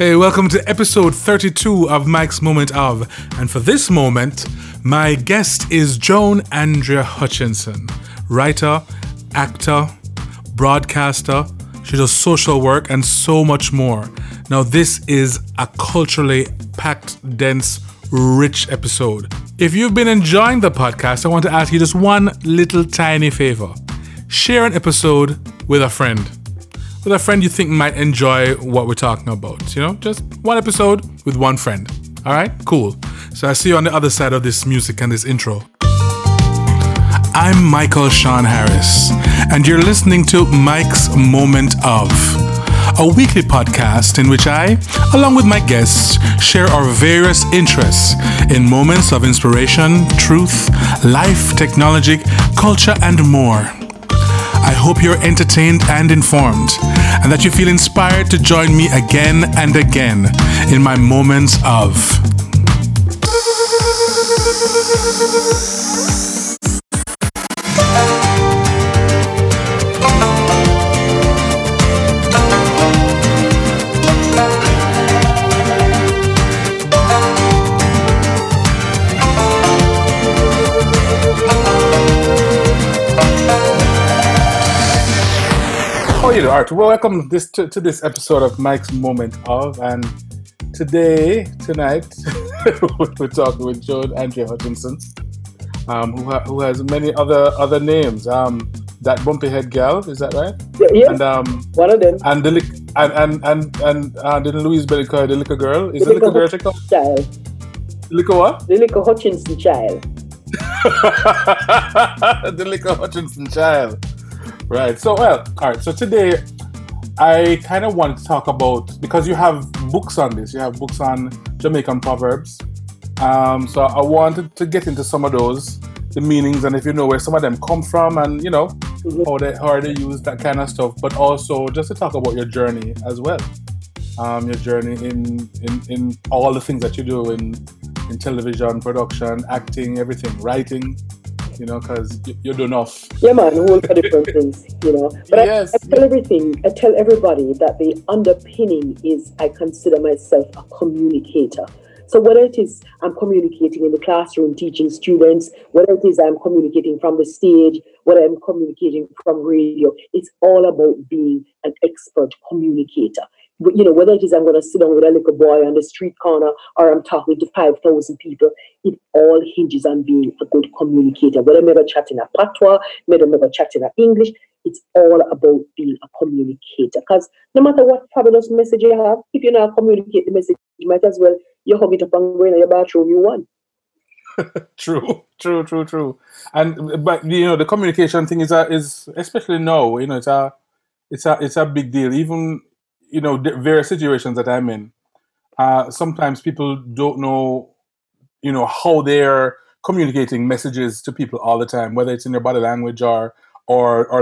Hey, welcome to episode 32 of Mike's Moment Of. And for this moment, my guest is Joan Andrea Hutchinson. Writer, actor, broadcaster, she does social work and so much more. Now this is a culturally packed, dense, rich episode. If you've been enjoying the podcast, I want to ask you just one little tiny favor. Share an episode with a friend. With a friend you think might enjoy what we're talking about. You know, just one episode with one friend. All right, cool. So I'll see you on the other side of this music and this intro. I'm Michael Sean Harris, and you're listening to Mike's Moment Of, a weekly podcast in which I, along with my guests, share our various interests in moments of inspiration, truth, life, technology, culture, and more. I hope you're entertained and informed, and that you feel inspired to join me again and again in my Moments Of. All right, welcome to this episode of Mike's Moment Of, and tonight, we're talking with Joan Andrea Hutchinson, who has many other names. That bumpy head gal, is that right? Yeah. And one of them. And the Louise Bennett, the liquor girl, is the liquor girl child. The liquor what? The liquor Hutchinson child. The liquor Hutchinson child. Right. So today I kind of want to talk about, because you have books on this. You have books on Jamaican proverbs. So I wanted to get into some of those, the meanings, and if you know where some of them come from, and you know how they use that kind of stuff. But also just to talk about your journey as well, your journey in all the things that you do in television production, acting, everything, writing. You know, because you do enough. Yeah, man, a whole lot of different things, you know. But yes, I tell everybody that the underpinning is I consider myself a communicator. So whether it is I'm communicating in the classroom, teaching students, whether it is I'm communicating from the stage, whether I'm communicating from radio, it's all about being an expert communicator. You know, whether it is I'm going to sit down with a little boy on the street corner or I'm talking to 5,000 people, it all hinges on being a good communicator. Whether I'm ever chatting in patois, whether I'm ever chatting in English, it's all about being a communicator. Because no matter what fabulous message you have, if you now communicate the message, you might as well, you hug it up and go in your bathroom, you won. True. But, you know, the communication thing is especially now, you know, it's a big deal. Even, you know, various situations that I'm in, sometimes people don't know, you know, how they're communicating messages to people all the time, whether it's in their body language or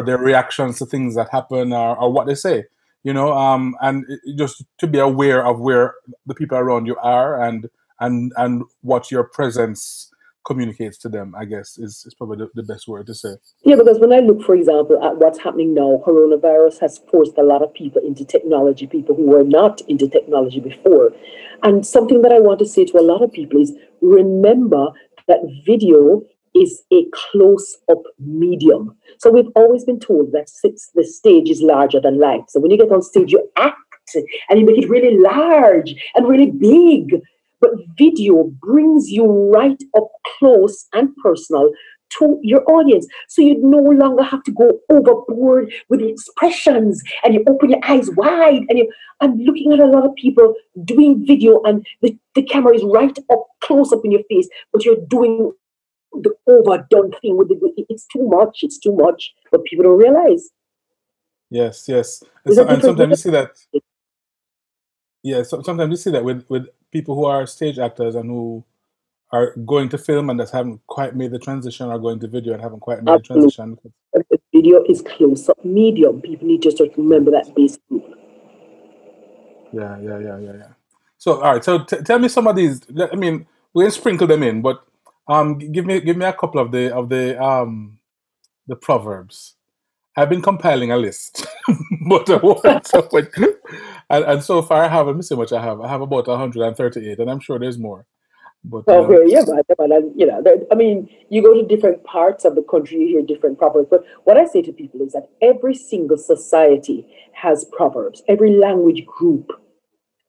their reactions to things that happen or what they say, you know, and just to be aware of where the people around you are and what your presence communicates to them, I guess, is probably the best word to say. Yeah, because when I look, for example, at what's happening now, coronavirus has forced a lot of people into technology, people who were not into technology before. And something that I want to say to a lot of people is remember that video is a close-up medium. So we've always been told that the stage is larger than life. So when you get on stage, you act and you make it really large and really big. But video brings you right up close and personal to your audience. So you no longer have to go overboard with the expressions and you open your eyes wide. And I'm looking at a lot of people doing video and the camera is right up close up in your face, but you're doing the overdone thing with it. It's too much, but people don't realize. Yes. And sometimes you see that. Yeah, so sometimes you see that with people who are stage actors and who are going to film and that haven't quite made the transition, or going to video and haven't quite made the transition. Video is close up medium. People need to just remember that basically. Yeah. So, all right. So, tell me some of these. I mean, we'll sprinkle them in, but give me a couple of the proverbs. I've been compiling a list, but and so far I have. Let me see how much I have. I have about 138, and I'm sure there's more. But I mean, you go to different parts of the country, you hear different proverbs. But what I say to people is that every single society has proverbs. Every language group,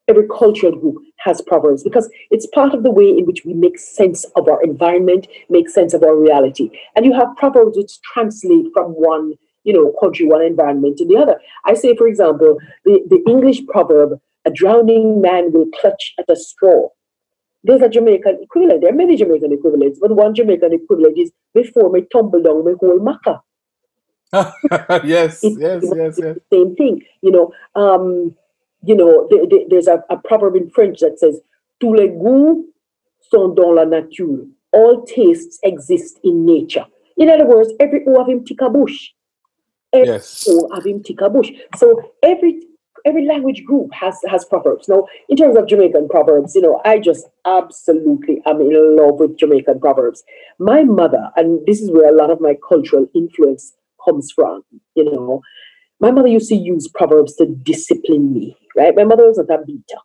every cultural group has proverbs, because it's part of the way in which we make sense of our environment, make sense of our reality. And you have proverbs which translate from one, country, one environment to the other. I say, for example, the English proverb, a drowning man will clutch at a straw. There's a Jamaican equivalent. There are many Jamaican equivalents, but one Jamaican equivalent is, before me tumble down my whole maca. Yes. The same thing, there's a proverb in French that says, tous les goûts sont dans la nature. All tastes exist in nature. In other words, every O of him tick a bush. So every language group has proverbs. Now, in terms of Jamaican proverbs, I just absolutely am in love with Jamaican proverbs. My mother, and this is where a lot of my cultural influence comes from, my mother used to use proverbs to discipline me, right? My mother wasn't a beater.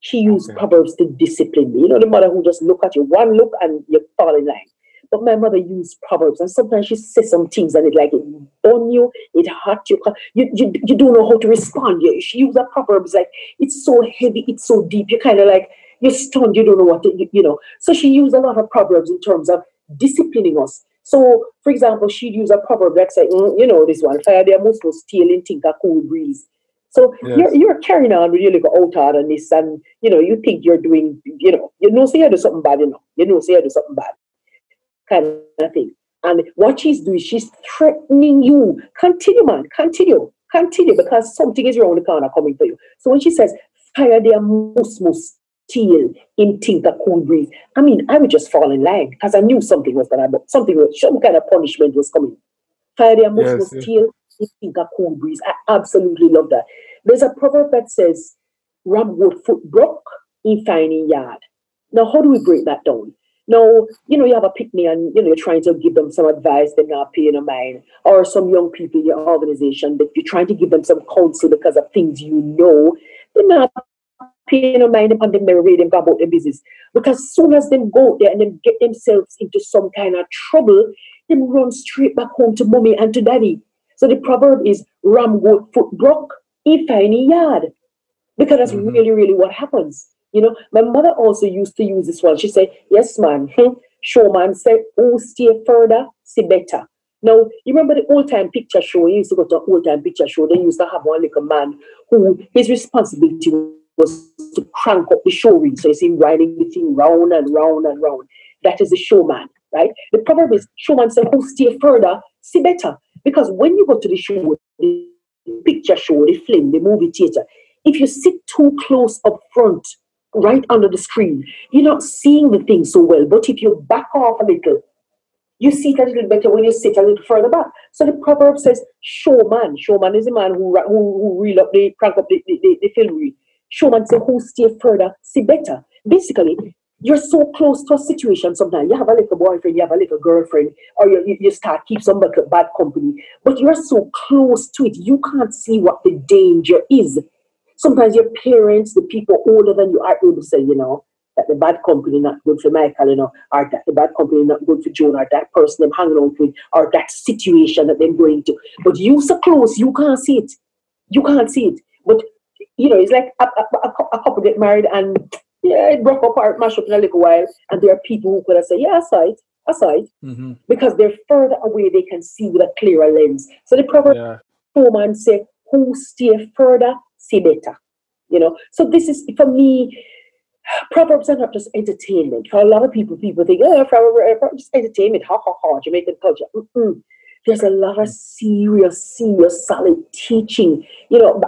She used proverbs to discipline me. The mother who just look at you, one look and you fall in line. But my mother used proverbs, and sometimes she says some things and it burn you, it hurt you. You don't know how to respond. She used the proverbs, it's so heavy, it's so deep. You're kind of you're stunned, you don't know what to, So she used a lot of proverbs in terms of disciplining us. So, for example, she'd use a proverb that said, this one, fire there must no steal and think a cool breeze. So you're carrying on with your little out on this, and you think you're doing, say I do something bad, say I do something bad. Kind of thing. And what she's doing, she's threatening you. Continue, man. Continue, because something is around the corner coming for you. So when she says, fire there must steal in think a cool breeze, I mean, I would just fall in line, because I knew something was going to happen. Some kind of punishment was coming. Fire there must steal in think a cool breeze. I absolutely love that. There's a proverb that says, Rob wood foot broke in finding yard. Now, how do we break that down? Now, you have a picnic and, you're trying to give them some advice, they're not paying a mind. Or some young people in your organization, that you're trying to give them some counsel because of things they're not paying a mind and they're ready to go about their business. Because as soon as they go there and they get themselves into some kind of trouble, they run straight back home to mommy and to daddy. So the proverb is, ram goat foot broke, if any yard. Because that's really, really what happens. My mother also used to use this one. She said, yes, man, show man said, oh, stay further, see better. Now, you remember the old-time picture show? You used to go to an old-time picture show. They used to have one little man who his responsibility was to crank up the show ring. So you see him riding the thing round and round and round. That is the showman, right? The proverb is, showman said, oh, stay further, see better. Because when you go to the show, the picture show, the film, the movie theater, if you sit too close up front, right under the screen, you're not seeing the thing so well. But if you back off a little, you see it a little better when you sit a little further back. So the proverb says, showman. Showman is the man who reel up crank up the film reel. Showman says, who stay further, see better. Basically, you're so close to a situation sometimes. You have a little boyfriend, you have a little girlfriend, or you start keep some bad company. But you're so close to it, you can't see what the danger is. Sometimes your parents, the people older than you, are able to say, that the bad company not good for Michael, or that the bad company not good for Joan, or that person I'm hanging out with, or that situation that they're going to. But you so close, you can't see it. But, it's like a couple get married and, it broke apart, mash up in a little while, and there are people who could have said, yeah, I saw it. Mm-hmm. Because they're further away, they can see with a clearer lens. So the proverb, man say, who stay further, see better, So this is, for me, proverbs are not just entertainment. For a lot of people think, just entertainment, Jamaican culture. Mm-mm. There's a lot of serious, solid teaching.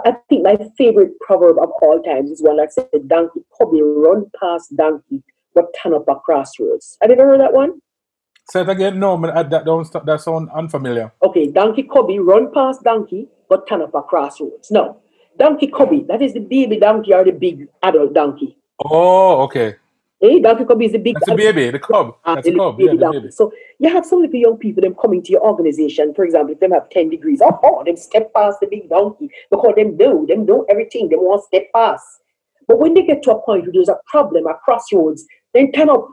I think my favorite proverb of all times is one that says, donkey probably run past donkey, but turn up a crossroads. Have you ever heard that one? Say it again. No, that sounds unfamiliar. Okay, donkey cobby run past donkey, but turn up a crossroads. No. Donkey cobby, that is the baby donkey or the big adult donkey. Oh, okay. Eh? That could be is a big... That's a baby, the club. That's a club, baby, yeah, the baby. So you have some little young people them coming to your organization, for example, if them have 10 degrees, oh, them step past the big donkey because them know everything, they won't step past. But when they get to a point where there's a problem, a crossroads, then kind of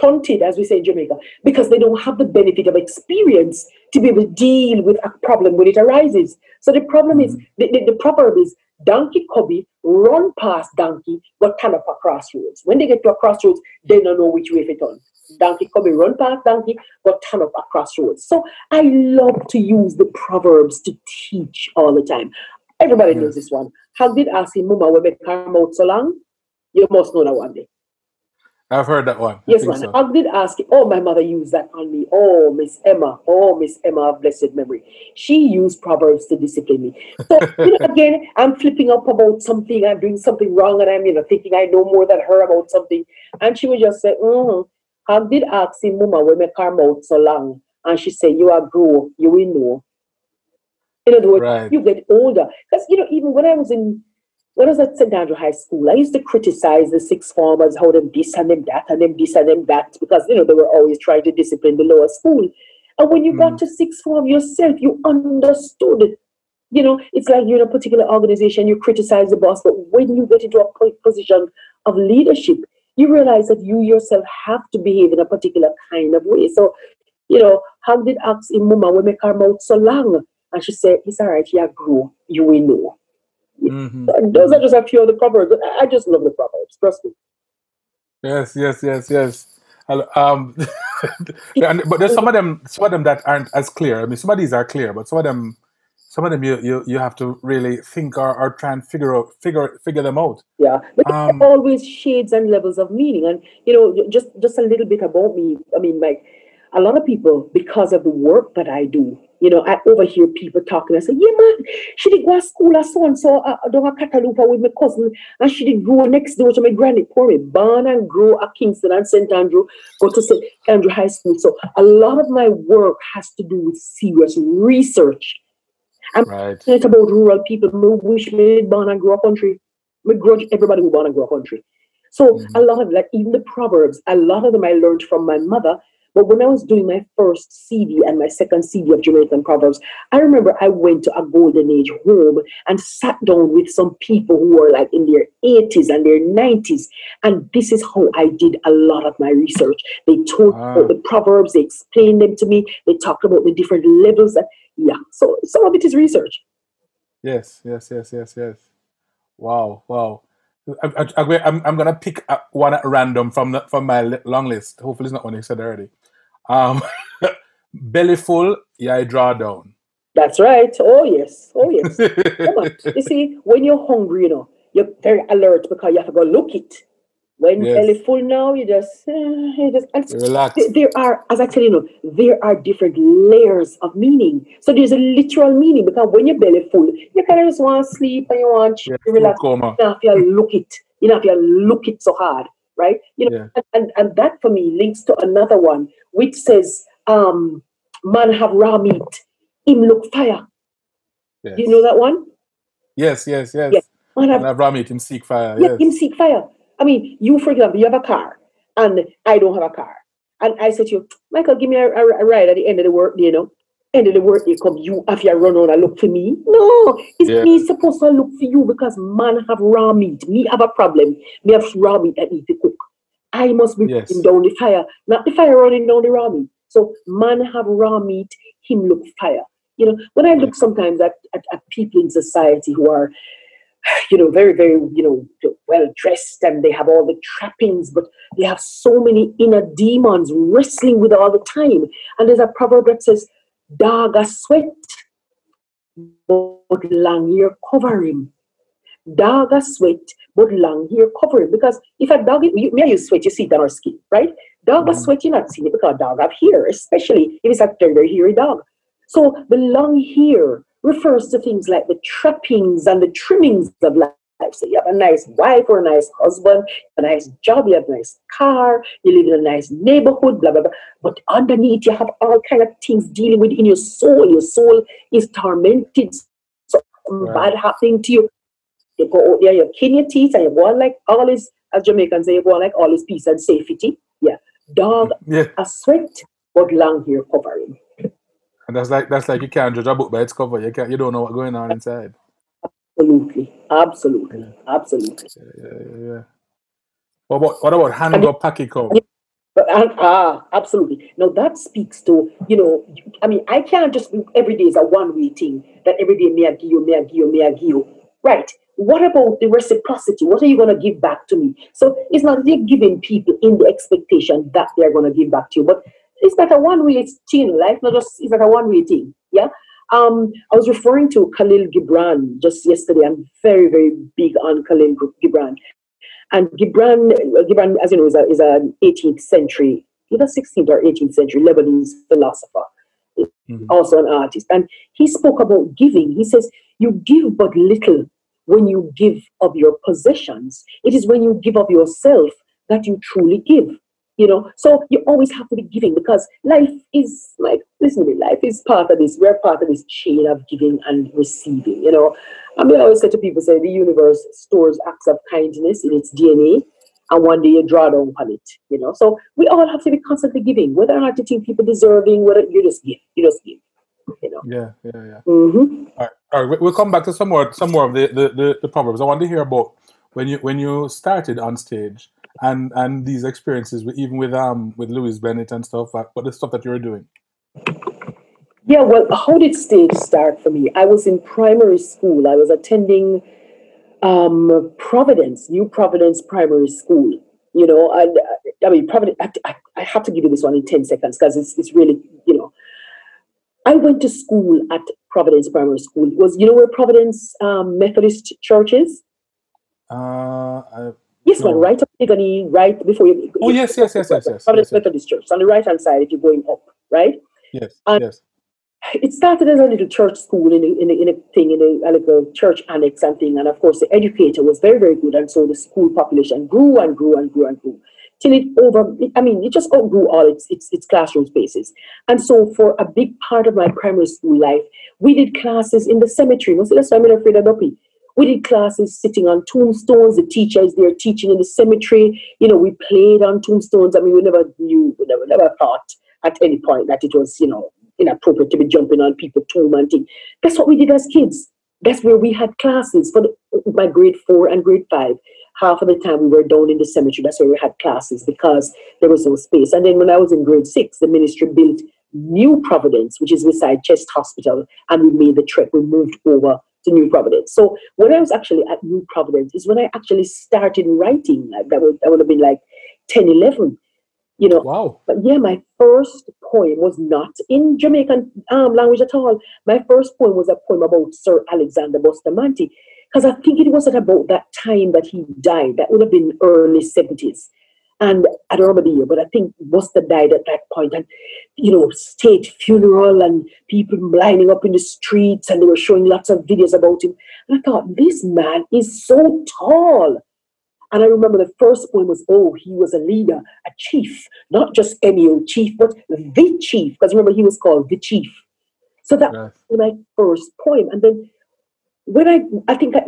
taunted, as we say in Jamaica, because they don't have the benefit of experience to be able to deal with a problem when it arises. So the problem is, the proverb is, donkey cubby, run past donkey, but kind of a crossroads. When they get to a crossroads, they don't know which way to turn. Donkey cubby, run past donkey, but kind of a crossroads. So I love to use the proverbs to teach all the time. Everybody knows this one. How did I see Mama we make her mouth so long? You must know that one day. I've heard that one. Yes, man. So. I did ask. Oh, my mother used that on me. Oh, Miss Emma, of blessed memory. She used proverbs to discipline me. So, again, I'm flipping up about something. I'm doing something wrong, and I'm, thinking I know more than her about something. And she would just say, I did ask him, Mama, we make her mouth so long. And she said, you are grow, you will know. In other words, you get older. Because, even when I was in... When I was at St. Andrew High School, I used to criticize the sixth formers, how them this and them that and them this and them that, because, they were always trying to discipline the lower school. And when you got to sixth form yourself, you understood. It's like you're in a particular organization, you criticize the boss, but when you get into a position of leadership, you realize that you yourself have to behave in a particular kind of way. So, how did ask Imuma we make our mouth so long? And she said, it's all right, yeah, grow, you will know. Mm-hmm. Those are just a few of the proverbs. I just love the proverbs, trust me. Yes. But there's some of them that aren't as clear. I mean, some of these are clear, but some of them you have to really think or try and figure them out. Yeah, but there are always shades and levels of meaning, and just a little bit about me. I mean, like a lot of people, because of the work that I do. I overhear people talking. I say, yeah, man, she did go to school or so-and-so. I done a Catalupa with my cousin. And she did grow next door to my granny. Poor me, born and grow at Kingston and St. Andrew. Go to St. Andrew High School. So a lot of my work has to do with serious research. I'm passionate about rural people. I wish me born and grow a country. I grudge everybody who born and grow a country. So a lot of, even the proverbs, a lot of them I learned from my mother. But when I was doing my first CD and my second CD of Jamaican Proverbs, I remember I went to a golden age home and sat down with some people who were like in their 80s and their 90s. And this is how I did a lot of my research. They told about the Proverbs, they explained them to me, they talked about the different levels. So some of it is research. Yes. Wow. I'm gonna pick one at random from my long list. Hopefully, it's not one you said already. Belly full, yeah, I draw down. That's right. Oh yes. Come on. You see, when you're hungry, you're very alert because you have to go look it. When belly full now, you just relax. There are, as I tell there are different layers of meaning. So there's a literal meaning because when you're belly full, you kind of just want to sleep and you want to relax. You have to look it so hard, right? And that for me links to another one which says, "Man have raw meat, him look fire." Yes. You know that one? Yes. Man have raw meat, him seek fire. Yes. Him seek fire. I mean, you, for example, you have a car, and I don't have a car. And I said to you, Michael, give me a ride at the end of the work, End of the work, you come, you have your run on and look for me. No, it's me supposed to look for you because man have raw meat. Me have a problem. Me have raw meat that need to cook. I must be putting down the fire, not the fire running down the raw meat. So man have raw meat, him look fire. When I look sometimes at people in society who are, very, very, well-dressed and they have all the trappings, but they have so many inner demons wrestling with all the time. And there's a proverb that says, dog a sweat, but long ear cover him. Dog a sweat, but long ear cover him. Because if a dog, you sweat, you see it on our skin, right? Dog a sweat, you're not seeing it because dog have hair, especially if it's a very, very hairy dog. So the long hair refers to things like the trappings and the trimmings of life. So you have a nice wife or a nice husband, a nice job, you have a nice car, you live in a nice neighborhood, blah, blah, blah. But underneath you have all kind of things dealing with in your soul. Your soul is tormented. So bad happening to you. You go out there, you clean your teeth, and you go on like all these, as Jamaicans say, you go on like all these peace and safety. Yeah. Dog, yeah. A sweat, but long hair covering. And that's like you can't judge a book by its cover. You don't know what's going on inside. Absolutely. Yeah. What about hand-up pakiko? Absolutely. Now that speaks to, I can't just do every day is a one-way thing, that every day me agio. Right. What about the reciprocity? What are you going to give back to me? So it's not they're giving people in the expectation that they're going to give back to you, but it's not a one-way thing, life. It's not a one-way thing. Yeah. I was referring to Khalil Gibran just yesterday. I'm very, very big on Khalil Gibran. And Gibran, as you know, is an 18th century, either 16th or 18th century Lebanese philosopher, mm-hmm. also an artist. And he spoke about giving. He says, you give but little when you give of your possessions. It is when you give of yourself that you truly give. So you always have to be giving, because life is life is part of this. We're part of this chain of giving and receiving. I always say to people, the universe stores acts of kindness in its DNA, and one day you draw down on it. So we all have to be constantly giving, whether or not you think people deserving, whether you just give, Yeah. Mm-hmm. All right. We'll come back to some more of the proverbs. I want to hear about when you started on stage. And these experiences, even with Louise Bennett and stuff, but the stuff that you were doing. Yeah, well, how did stage start for me? I was in primary school. I was attending New Providence Primary School. Providence. I have to give you this one in 10 seconds because it's really, I went to school at Providence Primary School. It was, where Providence Methodist Church is? This one, right up Ligani, right before you... Oh, yes. Providence Methodist Church, on the right-hand side if you're going up, right? Yes. It started as a little church school in a little church annex and thing, and of course the educator was very, very good, and so the school population grew till it just outgrew all its classroom spaces. And so for a big part of my primary school life, we did classes in the cemetery. That's why I'm afraid of Duppy. We did classes sitting on tombstones. The teacher is there teaching in the cemetery. We played on tombstones. We never thought at any point that it was, inappropriate to be jumping on people's tomb and things. That's what we did as kids. That's where we had classes for my grade 4 and grade 5. Half of the time we were down in the cemetery. That's where we had classes because there was no space. And then when I was in grade 6, the ministry built New Providence, which is beside Chest Hospital, and we made the trip. We moved over to New Providence. So when I was actually at New Providence is when I actually started writing. That would have been 10, 11. Wow. But yeah, my first poem was not in Jamaican language at all. My first poem was a poem about Sir Alexander Bustamante, because I think it was at about that time that he died. That would have been early 70s. And I don't remember the year, but I think Buster died at that point. And, state funeral and people lining up in the streets, and they were showing lots of videos about him. And I thought, this man is so tall. And I remember the first poem was, he was a leader, a chief, not just any old chief, but the chief. Because remember, he was called the chief. So that was my first poem. And then when I think at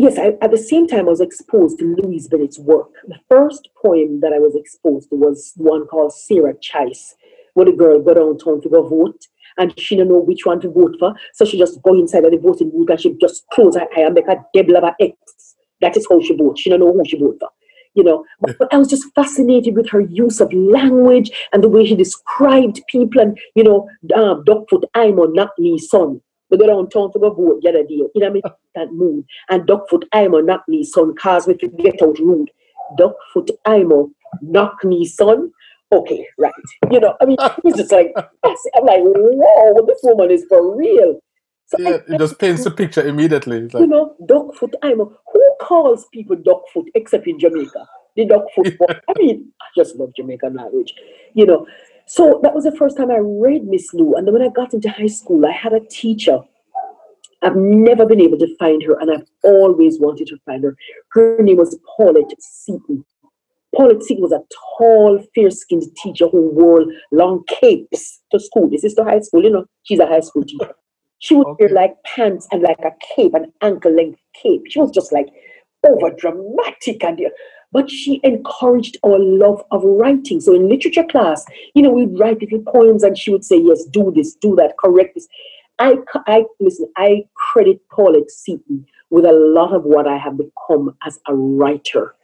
the same time I was exposed to Louise Bennett's work. The first poem that I was exposed to was one called Sarah Chase, where the girl got downtown to go vote, and she didn't know which one to vote for, so she just go inside of the voting booth and she just close her eye and make her devil of her ex. That is how she votes. She didn't know who she voted for. But I was just fascinated with her use of language and the way she described people and, Duckfoot, I'm on knock me son. We go downtown to go vote the other day. In a that mood. And Duckfoot Imo knock me son, cause we get out rude. Duckfoot Imo knock me son. Okay, right. It was just I'm like, wow, this woman is for real. So it just paints the picture immediately. Duckfoot Imo. Who calls people Duckfoot except in Jamaica? The Duckfoot. Yeah. I just love Jamaican language. So that was the first time I read Miss Lou. And then when I got into high school, I had a teacher. I've never been able to find her, and I've always wanted to find her. Her name was Paulette Seaton. Paulette Seaton was a tall, fair-skinned teacher who wore long capes to school. This is to high school, She's a high school teacher. She would wear pants and a cape, an ankle-length cape. She was just overdramatic, and but she encouraged our love of writing. So in literature class, you know, we'd write little poems, and she would say, yes, do this, do that, correct this. I credit Paulette Seaton with a lot of what I have become as a writer,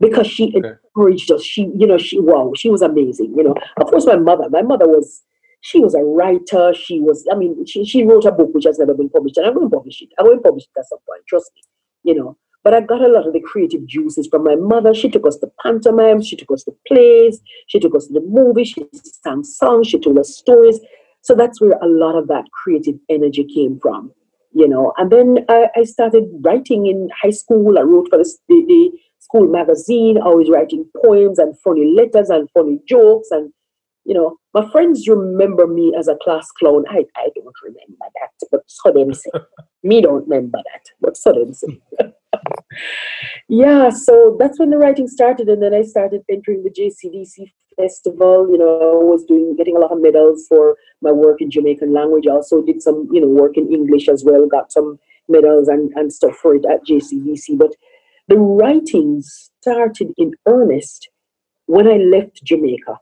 because she encouraged us. She was amazing. You know, of course, my mother was. She was a writer. She was, she wrote a book which has never been published, and I'm going to publish it. I will publish it at some point, trust me, you know. But I got a lot of the creative juices from my mother. She took us to pantomimes. She took us to plays. She took us to the movies. She sang songs. She told us stories. So that's where a lot of that creative energy came from, you know. And then I started writing in high school. I wrote for the school magazine, always writing poems and funny letters and funny jokes. And, you know, my friends remember me as a class clown. I don't remember that, but so them say. Me don't remember that, but so them say. Yeah, so that's when the writing started, and then I started entering the JCDC festival. You know, I was getting a lot of medals for my work in Jamaican language. I also did some, you know, work in English as well, got some medals and stuff for it at JCDC. But the writing started in earnest when I left Jamaica.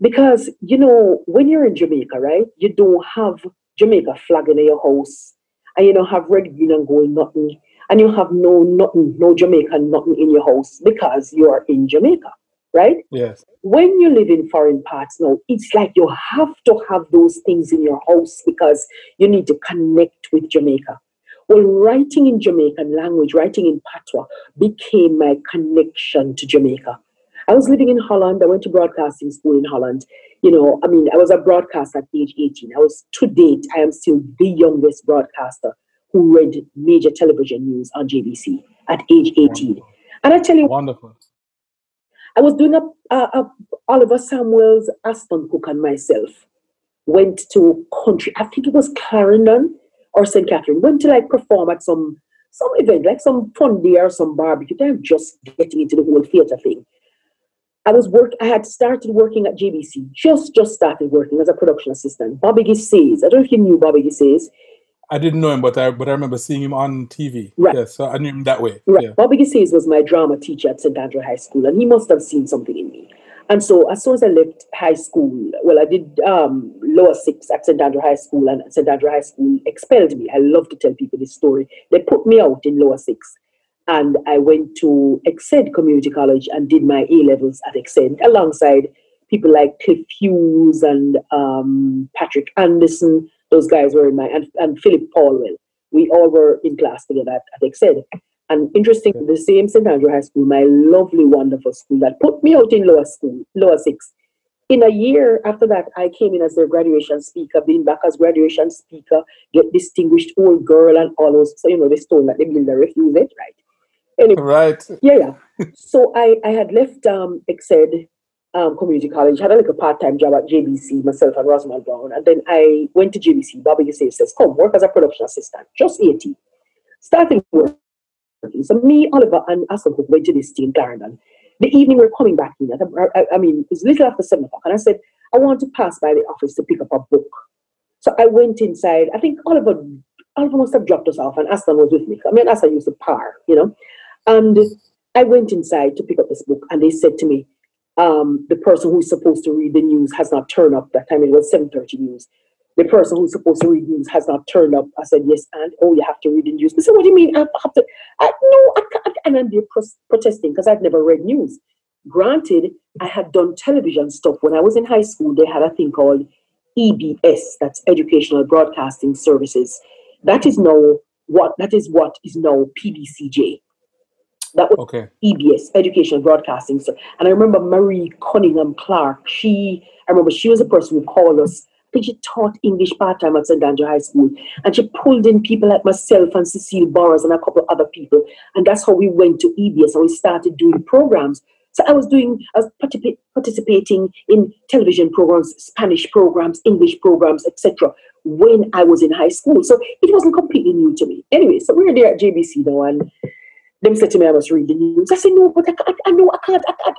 Because, you know, when you're in Jamaica, right, you don't have Jamaica flag in your house, and you don't have red, green, and gold, nothing. And you have no Jamaican, nothing in your house because you are in Jamaica, right? Yes. When you live in foreign parts now, it's like you have to have those things in your house because you need to connect with Jamaica. Well, writing in Jamaican language, writing in patois, became my connection to Jamaica. I was living in Holland. I went to broadcasting school in Holland. You know, I mean, I was a broadcaster at age 18. To date, I am still the youngest broadcaster who read major television news on JBC at age 18. Wonderful. And I tell you, wonderful. I was doing a Oliver Samuels, Aston Cook, and myself went to country. I think it was Clarendon or St. Catherine. Went to like perform at some event, like some fun day or some barbecue. I'm just getting into the whole theater thing. I had started working at GBC, just started working as a production assistant. Bobby Ghisays. I don't know if you knew Bobby Ghisays. I didn't know him, but I remember seeing him on TV. Right. Yeah, so I knew him that way. Right. Yeah. Bobby Ghisays was my drama teacher at St. Andrew High School, and he must have seen something in me. And so as soon as I left high school, well, I did lower 6 at St. Andrew High School, and St. Andrew High School expelled me. I love to tell people this story. They put me out in lower 6. And I went to Exed Community College and did my A-levels at Exed alongside people like Cliff Hughes and Patrick Anderson. Those guys were in my, and Philip Paulwell. We all were in class together at Exed. And interestingly, the same St. Andrew High School, my lovely, wonderful school that put me out in lower 6. In a year after that, I came in as their graduation speaker, being back as graduation speaker, get distinguished old girl and all those, so, you know, the stone that they build, they refuse it, right? Anyway, right. Yeah. So I had left Exed Community College, had a part-time job at JBC, myself and Rosamond Brown. And then I went to JBC. Bobby Ghisays says, come, work as a production assistant, just 18. Starting working. So me, Oliver, and Aston Cook went to this team, Clarendon. The evening we're coming back in, it was little after 7 o'clock. And I said, I want to pass by the office to pick up a book. So I went inside. I think Oliver must have dropped us off, and Aston was with me. I mean, Aston used to par, you know. And I went inside to pick up this book, and they said to me, the person who's supposed to read the news has not turned up. That time it was 7:30 news. The person who's supposed to read news has not turned up. I said, yes, and you have to read the news. They said, what do you mean? I can't. And then they're protesting because I've never read news. Granted, I had done television stuff. When I was in high school, they had a thing called EBS, that's Educational Broadcasting Services. That is what is now PBCJ. That was EBS, Educational Broadcasting. So, and I remember Marie Cunningham Clark. She was the person who called us. I think she taught English part-time at St. Andrew High School. And she pulled in people like myself and Cecile Burrows and a couple of other people. And that's how we went to EBS and we started doing programs. So I was participating in television programs, Spanish programs, English programs, etc. when I was in high school. So it wasn't completely new to me. Anyway, so we were there at JBC though, and them said to me, I must read the news. I said, no, but I can't.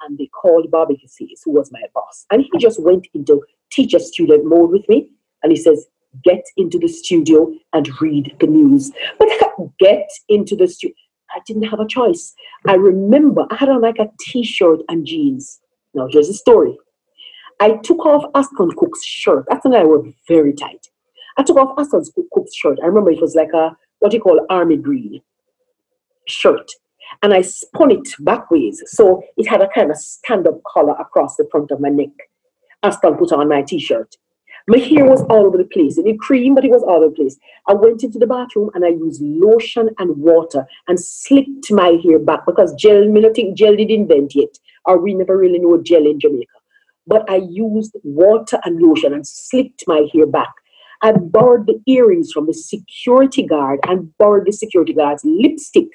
And they called Bobby Ghisays, who was my boss. And he just went into teacher-student mode with me. And he says, get into the studio and read the news. But I can't get into the studio. I didn't have a choice. I remember I had on like a T-shirt and jeans. Now, here's the story. I took off Aston Cook's shirt. That's something I wore very tight. I took off Aston Cook's shirt. I remember it was like a, what you call army green shirt. And I spun it back ways. So it had a kind of stand-up collar across the front of my neck. Aston put on my T-shirt. My hair was all over the place. It did cream, but it was all over the place. I went into the bathroom and I used lotion and water and slicked my hair back because gel, I think gel did invent yet, or we never really know gel in Jamaica. But I used water and lotion and slicked my hair back. I borrowed the earrings from the security guard and borrowed the security guard's lipstick.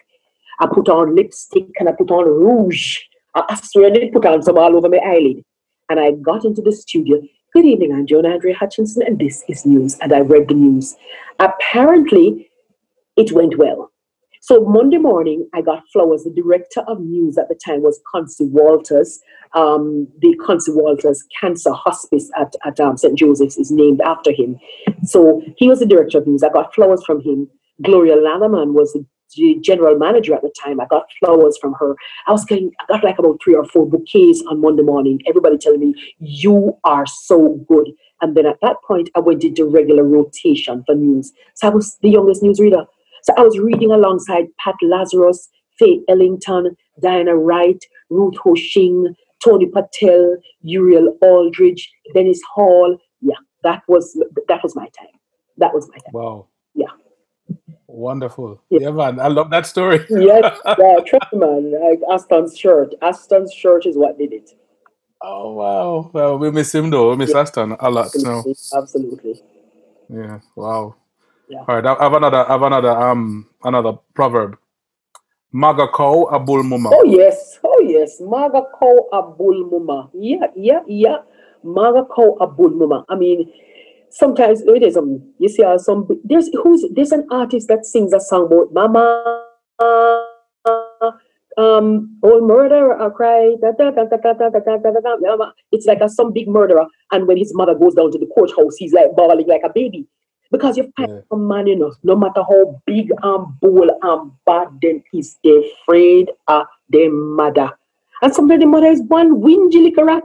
I put on lipstick and I put on rouge. I swear I did put on some all over my eyelid. And I got into the studio. Good evening, I'm Joan Andrea Hutchinson, and this is news. And I read the news. Apparently, it went well. So Monday morning, I got flowers. The director of news at the time was Concy Walters. The Concy Walters Cancer Hospice at St. Joseph's is named after him. So he was the director of news. I got flowers from him. Gloria Lannerman was the general manager at the time. I got flowers from her. I got like about 3 or 4 bouquets on Monday morning. Everybody telling me, you are so good. And then at that point, I went into regular rotation for news. So I was the youngest newsreader. So I was reading alongside Pat Lazarus, Faye Ellington, Diana Wright, Ruth Ho Shing, Tony Patel, Uriel Aldridge, Dennis Hall. Yeah, that was my time. That was my time. Wow. Yeah. Wonderful. Yeah, man. I love that story. Yes, trust me, man. Aston's shirt is what did it. Oh, wow. Well, we miss him, though. We miss Aston a lot. Absolutely. So. Absolutely. Yeah, wow. Yeah. All right, I have another proverb. Maga Kow Abul Muma. Oh, yes. Maga Kow Abul Muma. Yeah. Maga Kow Abul Muma. I mean, sometimes there's an artist that sings a song about mama old murderer cry da, da, da, da, da, da, da, da, da. It's like some big murderer, and when his mother goes down to the courthouse, he's like bawling like a baby because you find a man enough, no matter how big and bold and bad them is, they're afraid of their mother, and sometimes the mother is one whingy little rat,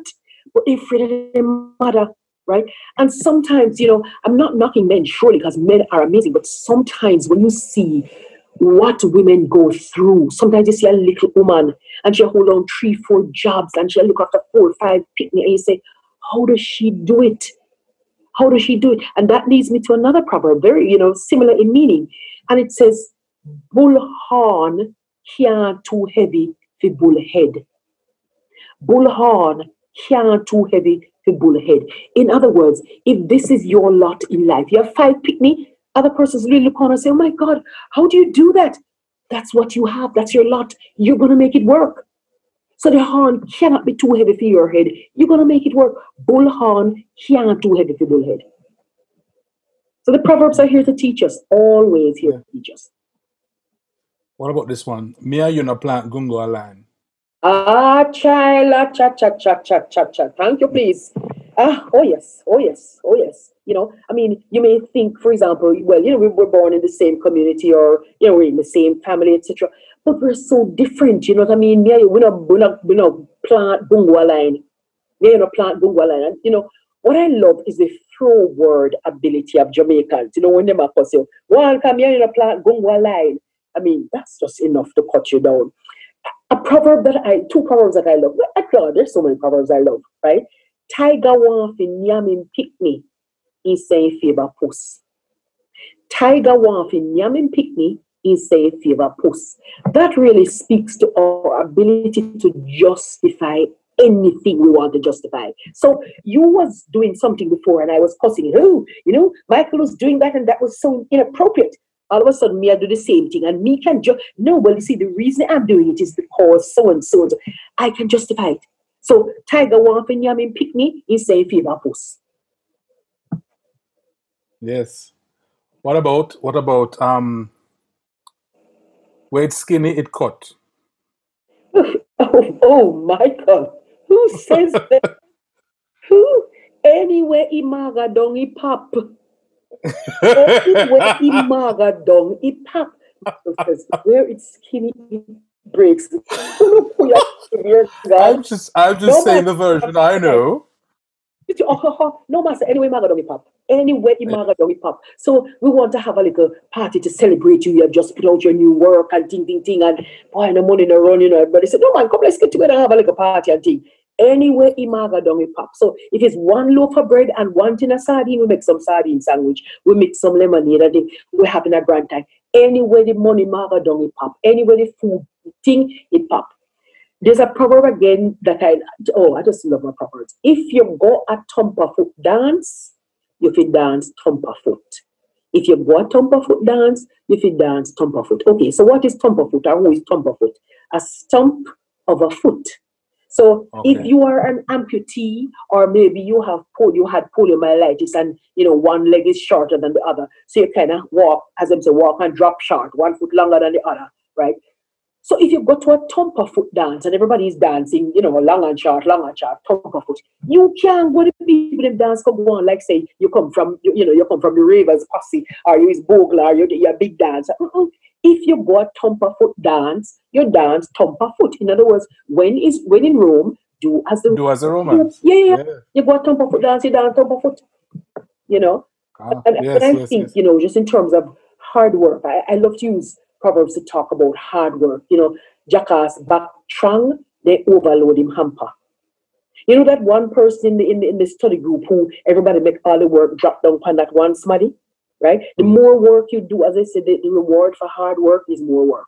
but they're afraid of their mother. Right. And sometimes, I'm not knocking men, surely, because men are amazing. But sometimes when you see what women go through, sometimes you see a little woman and she'll hold on 3, 4 jobs and she'll look after 4 or 5 picnics. And you say, how does she do it? How does she do it? And that leads me to another proverb, very, similar in meaning. And it says, bull horn can't too heavy for bull head. Bull horn can't too heavy bull head. In other words, if this is your lot in life, you have 5 picnic, other person's really look on and say, oh my God, how do you do that? That's what you have. That's your lot. You're going to make it work. So the horn cannot be too heavy for your head. You're going to make it work. Bull horn can't too heavy for bull head. So the proverbs are here to teach us, always here to teach us. What about this one? Mia, you no plant gungo align. Child, thank you, please. Oh yes. You may think, for example, well, we were born in the same community or, we're in the same family, etc. But we're so different, you know what I mean? Yeah, we don't plant bungwa line. And, what I love is the throw word ability of Jamaicans. When they are saying, well, come here, plant bungwa line. I mean, that's just enough to cut you down. Two proverbs that I love. Well, there's so many proverbs I love, right? Tiger wan fi nyamin pickney, he say favor puss. Tiger wan fi nyamin pickney, he say favor puss. That really speaks to our ability to justify anything we want to justify. So you was doing something before, and I was cussing. Oh, Michael was doing that, and that was so inappropriate. All of a sudden, me, I do the same thing. And me can just, the reason I'm doing it is because so and so. I can justify it. So, Tiger Wamp and Yamin pick me, he say, favor post. Yes. What about, where it's skinny, it cut? oh, my God. Who says that? Who? Anywhere imaga dongi pop. Everywhere he maga dung, he pop. process. Where it's skinny, it breaks. I'm just saying the version I know. No matter anyway, Magadonipap. Anywhere in Magadonipap. So we want to have a little party to celebrate you. You have just put out your new work and ting ting ting and boy, no money in a run, you know. Everybody said, no man, come, let's get together and have a little party and ting. Anywhere in Magadonipap. So if it's one loaf of bread and one tin of sardine, we make some sardine sandwich. We make some lemonade. I think we're having a grand time. Anywhere the money Magadonipap. Anywhere the food thing it pop. There's a proverb again that I just love my proverbs. If you go a Tompa foot dance, you fit dance Tompa foot. If you go a Tompa foot dance, you fit dance Tompa foot. Okay, so what is Tompa foot or who is Tompa foot? A stump of a foot. So if you are an amputee or maybe you had poliomyelitis and one leg is shorter than the other. So you kind of walk, as I say, walk and drop short, one foot longer than the other, right? So if you go to a Tompa foot dance and everybody is dancing, long and short, Tompa foot, you can't go to people in dance come on, like say you come from the Ravens posse or you is Bogla or you're a big dancer. Mm-mm. If you go a Tompa foot dance, you dance Tompa foot. In other words, when in Rome, do as the Romans. Yeah. You go a Tompa foot dance, you dance Tompa foot. And I think just in terms of hard work, I love to use proverbs to talk about hard work. Jackass back trang, they overload him hamper. That one person in the study group who everybody make all the work drop down on that one smarty, right? The more work you do, as I said, the reward for hard work is more work.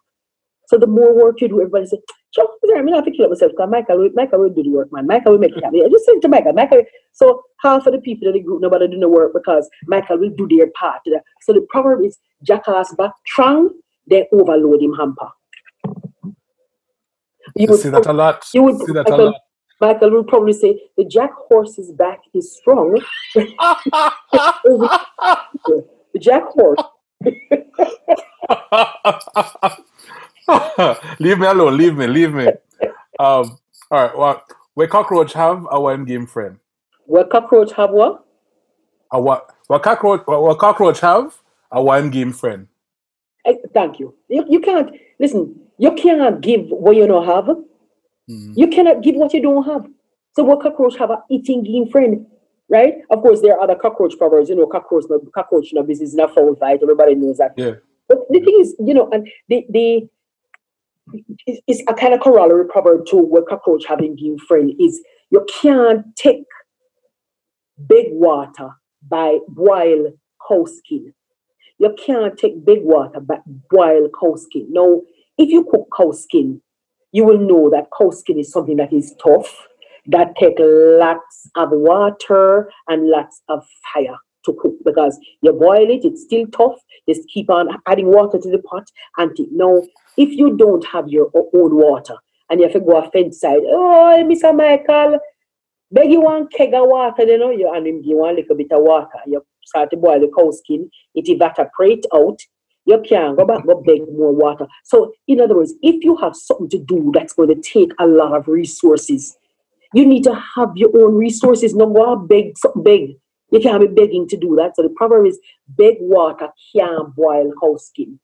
So the more work you do, everybody says, I mean, I have to kill it myself because Michael will do the work, man. Michael will make it happen. I just said to Michael. So half of the people in the group, nobody do the work because Michael will do their part. So the proverb is jackass back trang, they overload him hamper. You would see that a lot. Michael would probably say, the jack horse's back is strong. The jack horse. Leave me alone. All right. Well, where cockroach have a one game friend. Where cockroach have what? Where cockroach have a one game friend. Thank you. You can't, listen, you cannot give what you don't have. Mm-hmm. You cannot give what you don't have. So what cockroach have a eating game friend, right? Of course, there are other cockroach proverbs, cockroach in a business, not foul fight. Everybody knows that. Yeah. But the thing is, and the it's a kind of corollary proverb to what cockroach having game friend is you can't take big water by boil cow skin. You can't take big water, but boil cow skin. Now, if you cook cow skin, you will know that cow skin is something that is tough, that takes lots of water and lots of fire to cook because you boil it, it's still tough. Just keep on adding water to the pot until now. If you don't have your own water and you have to go a fence side, oh, Mr. Michael, beg you one keg of water, you and him give one little bit of water. You start to boil the cow skin, it evaporates out. You can go back, go beg more water. So, in other words, if you have something to do that's going to take a lot of resources, you need to have your own resources. No go beg something big. You can't be begging to do that. So the problem is beg water can't boil cow skin.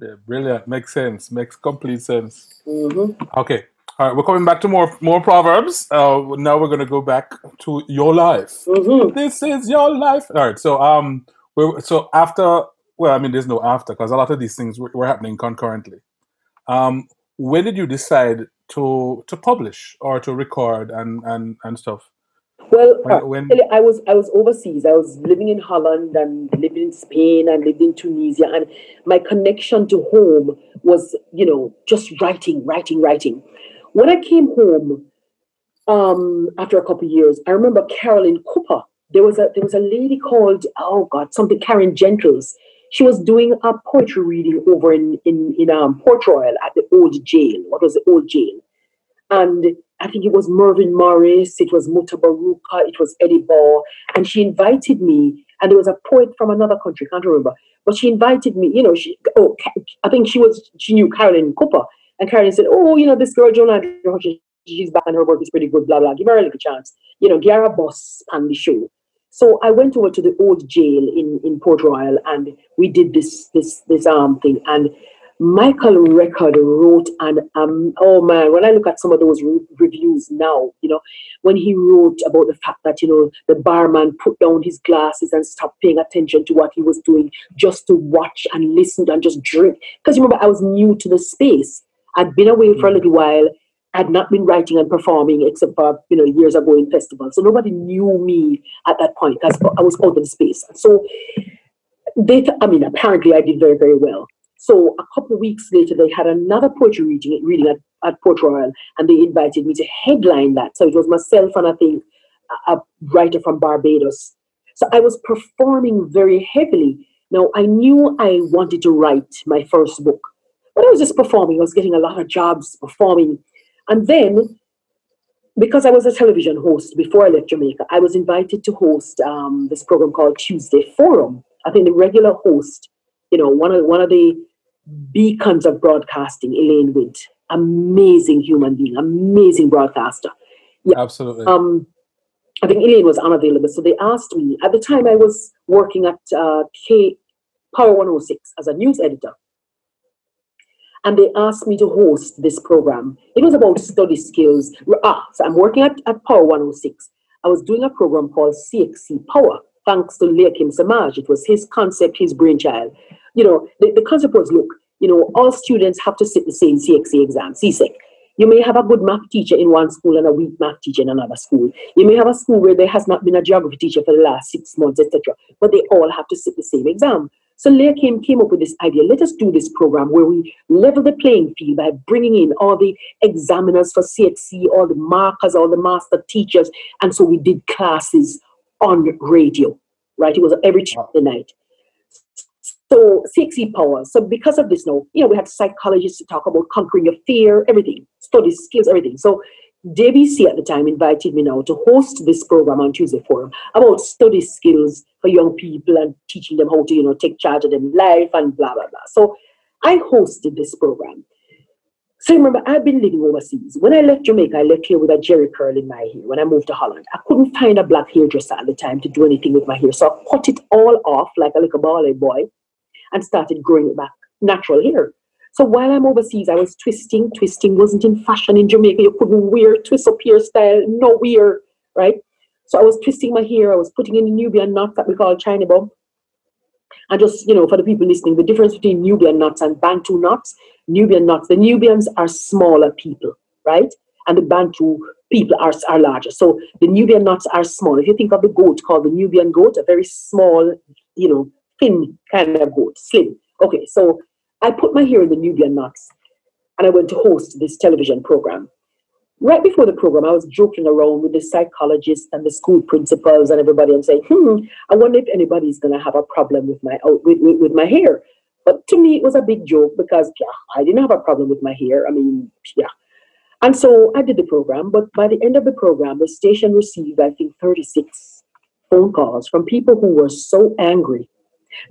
Yeah, brilliant. Makes sense. Makes complete sense. Mm-hmm. Okay. All right, we're coming back to more proverbs. Now we're going to go back to your life. Mm-hmm. This is your life. All right, so after, well, I mean, there's no after because a lot of these things were happening concurrently. When did you decide to publish or to record and stuff? Well, I was overseas. I was living in Holland and living in Spain and lived in Tunisia, and my connection to home was, just writing. When I came home after a couple of years, I remember Carolyn Cooper. There was a lady called, Karen Gentles. She was doing a poetry reading over in Port Royal at the old jail. What was the old jail? And I think it was Mervyn Morris, it was Muta Baruka, it was Eddie Ball. And she invited me, and there was a poet from another country, I can't remember. But she invited me, I think she knew Carolyn Cooper. And Carolyn said, this girl, Joan Andrea Hutchinson, she's back and her work is pretty good, blah, blah. Give her a little chance. Get her a boss on the show. So I went over to the old jail in Port Royal, and we did this thing. And Michael Record wrote, and oh man, when I look at some of those reviews now, you know, when he wrote about the fact that, you know, the barman put down his glasses and stopped paying attention to what he was doing just to watch and listen and just drink. Because remember, I was new to the space. I'd been away for a little while. I'd not been writing and performing except for, you know, years ago in festivals. So nobody knew me at that point because I was out of the space. So they, apparently I did very, very well. So a couple of weeks later, they had another poetry reading at Port Royal, and they invited me to headline that. So it was myself and I think a writer from Barbados. So I was performing very heavily. Now, I knew I wanted to write my first book, but I was just performing. I was getting a lot of jobs performing. And then, because I was a television host before I left Jamaica, I was invited to host this program called Tuesday Forum. I think the regular host, you know, one of the beacons of broadcasting, Elaine Witt, amazing human being, amazing broadcaster. Yeah. Absolutely. I think Elaine was unavailable, so they asked me. At the time, I was working at K Power 106 as a news editor, and they asked me to host this program. It was about study skills. So I'm working at Power 106. I was doing a program called CXC Power, thanks to Leakim Samaj. It was his concept, his brainchild. You know, the concept was, look, you know, all students have to sit the same CXC exam, CSEC. You may have a good math teacher in one school and a weak math teacher in another school. You may have a school where there has not been a geography teacher for the last 6 months, etc. But they all have to sit the same exam. So Leakim came up with this idea, let us do this program where we level the playing field by bringing in all the examiners for CXC, all the markers, all the master teachers. And so we did classes on radio, right? It was every Tuesday night. So CXC Power. So because of this now, you know, we had psychologists to talk about conquering your fear, everything, study skills, everything. So JBC at the time invited me now to host this program on Tuesday Forum about study skills for young people and teaching them how to, you know, take charge of their life and blah, blah, blah. So I hosted this program. So remember, I've been living overseas. When I left Jamaica, I left here with a jerry curl in my hair. When I moved to Holland, I couldn't find a black hairdresser at the time to do anything with my hair. So I cut it all off like a little ballet boy and started growing it back, natural hair. So while I'm overseas, I was twisting. Twisting wasn't in fashion in Jamaica. You couldn't wear twist up hair style, nowhere, right? So I was twisting my hair. I was putting in a Nubian knot that we call China bob. And just, you know, for the people listening, the difference between Nubian knots and Bantu knots, Nubian knots, the Nubians are smaller people, right? And the Bantu people are larger. So the Nubian knots are small. If you think of the goat called the Nubian goat, a very small, you know, thin kind of goat, slim. Okay, so I put my hair in the Nubian knots and I went to host this television program. Right before the program, I was joking around with the psychologists and the school principals and everybody and saying, I wonder if anybody's going to have a problem with my hair. But to me, it was a big joke because I didn't have a problem with my hair. And so I did the program. But by the end of the program, the station received, I think, 36 phone calls from people who were so angry.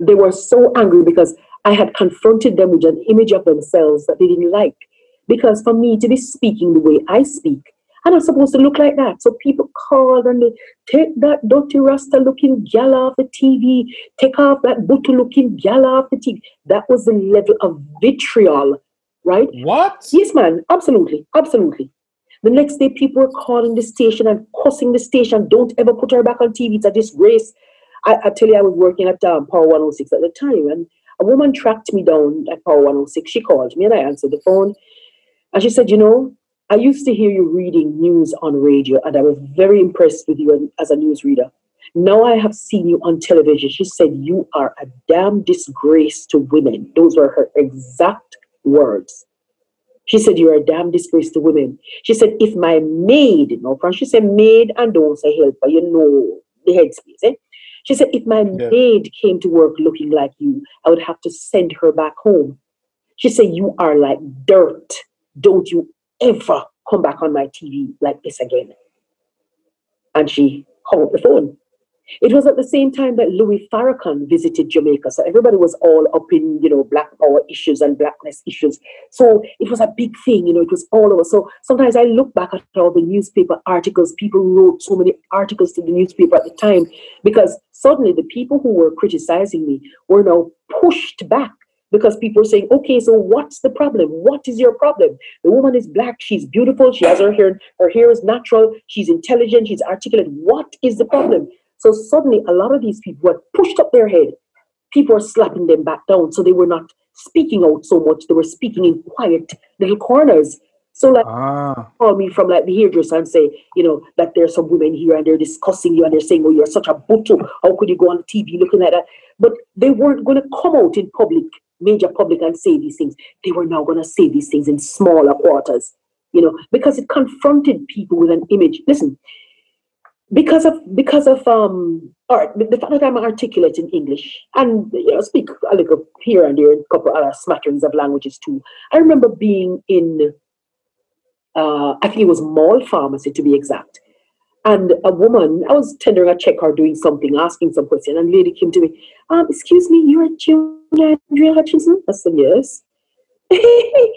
They were so angry because I had confronted them with an image of themselves that they didn't like. Because for me to be speaking the way I speak, I'm not supposed to look like that. So people called and they take that dirty rasta looking gal off the TV, take off that buttu looking gal off the TV. That was the level of vitriol, right? What? Yes, man. Absolutely. Absolutely. The next day, people were calling the station and cussing the station. Don't ever put her back on TV. It's a disgrace. I tell you, I was working at Power 106 at the time, and a woman tracked me down at Power 106. She called me and I answered the phone. And she said, you know, I used to hear you reading news on radio and I was very impressed with you as a newsreader. Now I have seen you on television. She said, you are a damn disgrace to women. Those were her exact words. She said, you're a damn disgrace to women. She said, if my maid, no, she said maid and don't say helper, you know, the headspace, eh? She said, if my maid came to work looking like you, I would have to send her back home. She said, you are like dirt. Don't you ever come back on my TV like this again. And she hung up the phone. It was at the same time that Louis Farrakhan visited Jamaica. So everybody was all up in, you know, Black power issues and Blackness issues. So it was a big thing, you know, it was all over. So sometimes I look back at all the newspaper articles. People wrote so many articles to the newspaper at the time because suddenly the people who were criticizing me were now pushed back because people were saying, okay, so what's the problem? What is your problem? The woman is Black. She's beautiful. She has her hair is natural. She's intelligent. She's articulate. What is the problem? So suddenly a lot of these people were pushed up their head. People were slapping them back down. So they were not speaking out so much. They were speaking in quiet little corners. So like call me from like the hairdresser and say, you know, that there's some women here and they're discussing you and they're saying, oh, you're such a butto. How could you go on TV looking like that? But they weren't going to come out in public, major public, and say these things. They were now going to say these things in smaller quarters, you know, because it confronted people with an image. Listen, Because of art, the fact that I'm articulate in English and, you know, speak a little here and there, a couple other smatterings of languages too. I remember being in, I think it was Mall Pharmacy to be exact, and a woman, I was tendering a check or doing something, asking some question, and a lady came to me, excuse me, you're Joan Andrea Hutchinson? I said, yes. You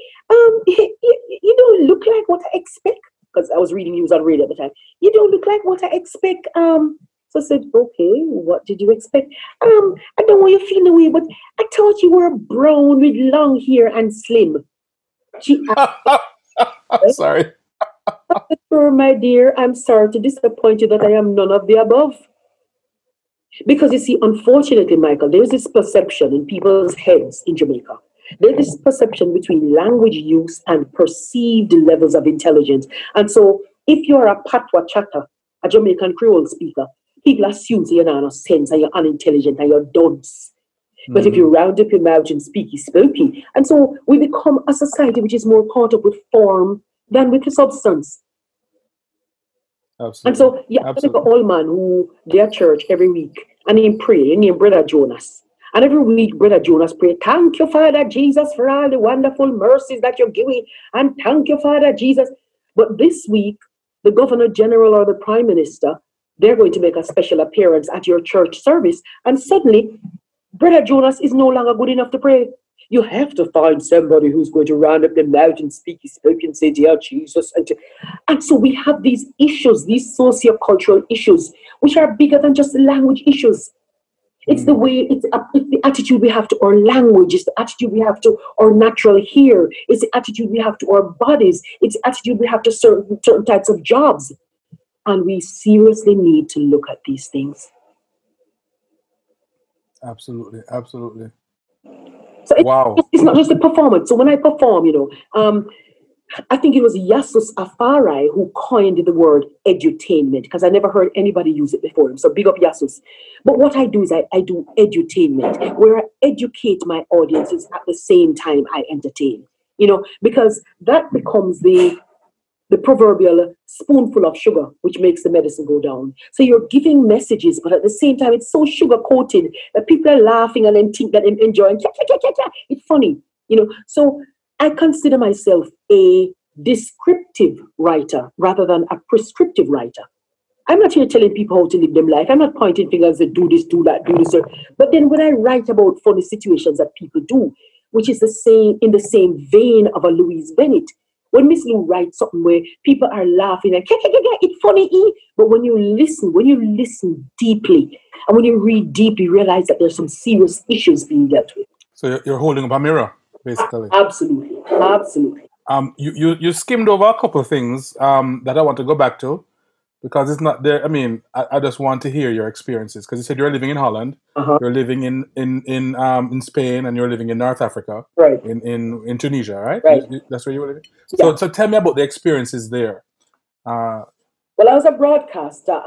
don't look like what I expect. Because I was reading news on radio at the time. You don't look like what I expect. So I said, okay, what did you expect? I don't want you to feel away, but I thought you were brown with long hair and slim. She asked, I'm sorry. Sure, my dear, I'm sorry to disappoint you that I am none of the above. Because you see, unfortunately, Michael, there's this perception in people's heads in Jamaica. There's this perception between language use and perceived levels of intelligence. And so if you're a patwa chatter, a Jamaican Creole speaker, people assume so you're not no sense and you're unintelligent and you're dunce. But if you round up your mouth and speaky spooky. And so we become a society which is more caught up with form than with the substance. Absolutely. And so you have an old man who their church every week and he pray, and named Brother Jonas. And every week, Brother Jonas prayed, thank you, Father Jesus, for all the wonderful mercies that you're giving. And thank you, Father Jesus. But this week, the Governor General or the Prime Minister, they're going to make a special appearance at your church service. And suddenly, Brother Jonas is no longer good enough to pray. You have to find somebody who's going to round up the mouth and speak and say, dear Jesus. And so we have these issues, these sociocultural issues, which are bigger than just language issues. It's the way, it's the attitude we have to our language, it's the attitude we have to our natural hair, it's the attitude we have to our bodies, it's the attitude we have to certain types of jobs. And we seriously need to look at these things. Absolutely, absolutely. So it's not just a performance. So when I perform, you know, I think it was Yasus Afari who coined the word edutainment because I never heard anybody use it before him. So big up Yasus. But what I do is I do edutainment, where I educate my audiences at the same time I entertain. You know, because that becomes the proverbial spoonful of sugar, which makes the medicine go down. So you're giving messages, but at the same time, it's so sugar-coated that people are laughing and then think that they're enjoying. It's funny, you know. So I consider myself a descriptive writer rather than a prescriptive writer. I'm not here telling people how to live their life. I'm not pointing fingers that do this, do that, do this. But then when I write about funny situations that people do, which is the same in the same vein of a Louise Bennett, when Miss Lou writes something where people are laughing and it's funny, but when you listen deeply and when you read deeply, you realize that there's some serious issues being dealt with. So you're holding up a mirror. Basically. Absolutely, absolutely. You skimmed over a couple of things that I want to go back to because it's not there. I mean, I just want to hear your experiences because you said you're living in Holland, you're living in Spain, and you're living in North Africa, right? In Tunisia, right? Right. That's where you were living. Yeah. So tell me about the experiences there. Well, I was a broadcaster.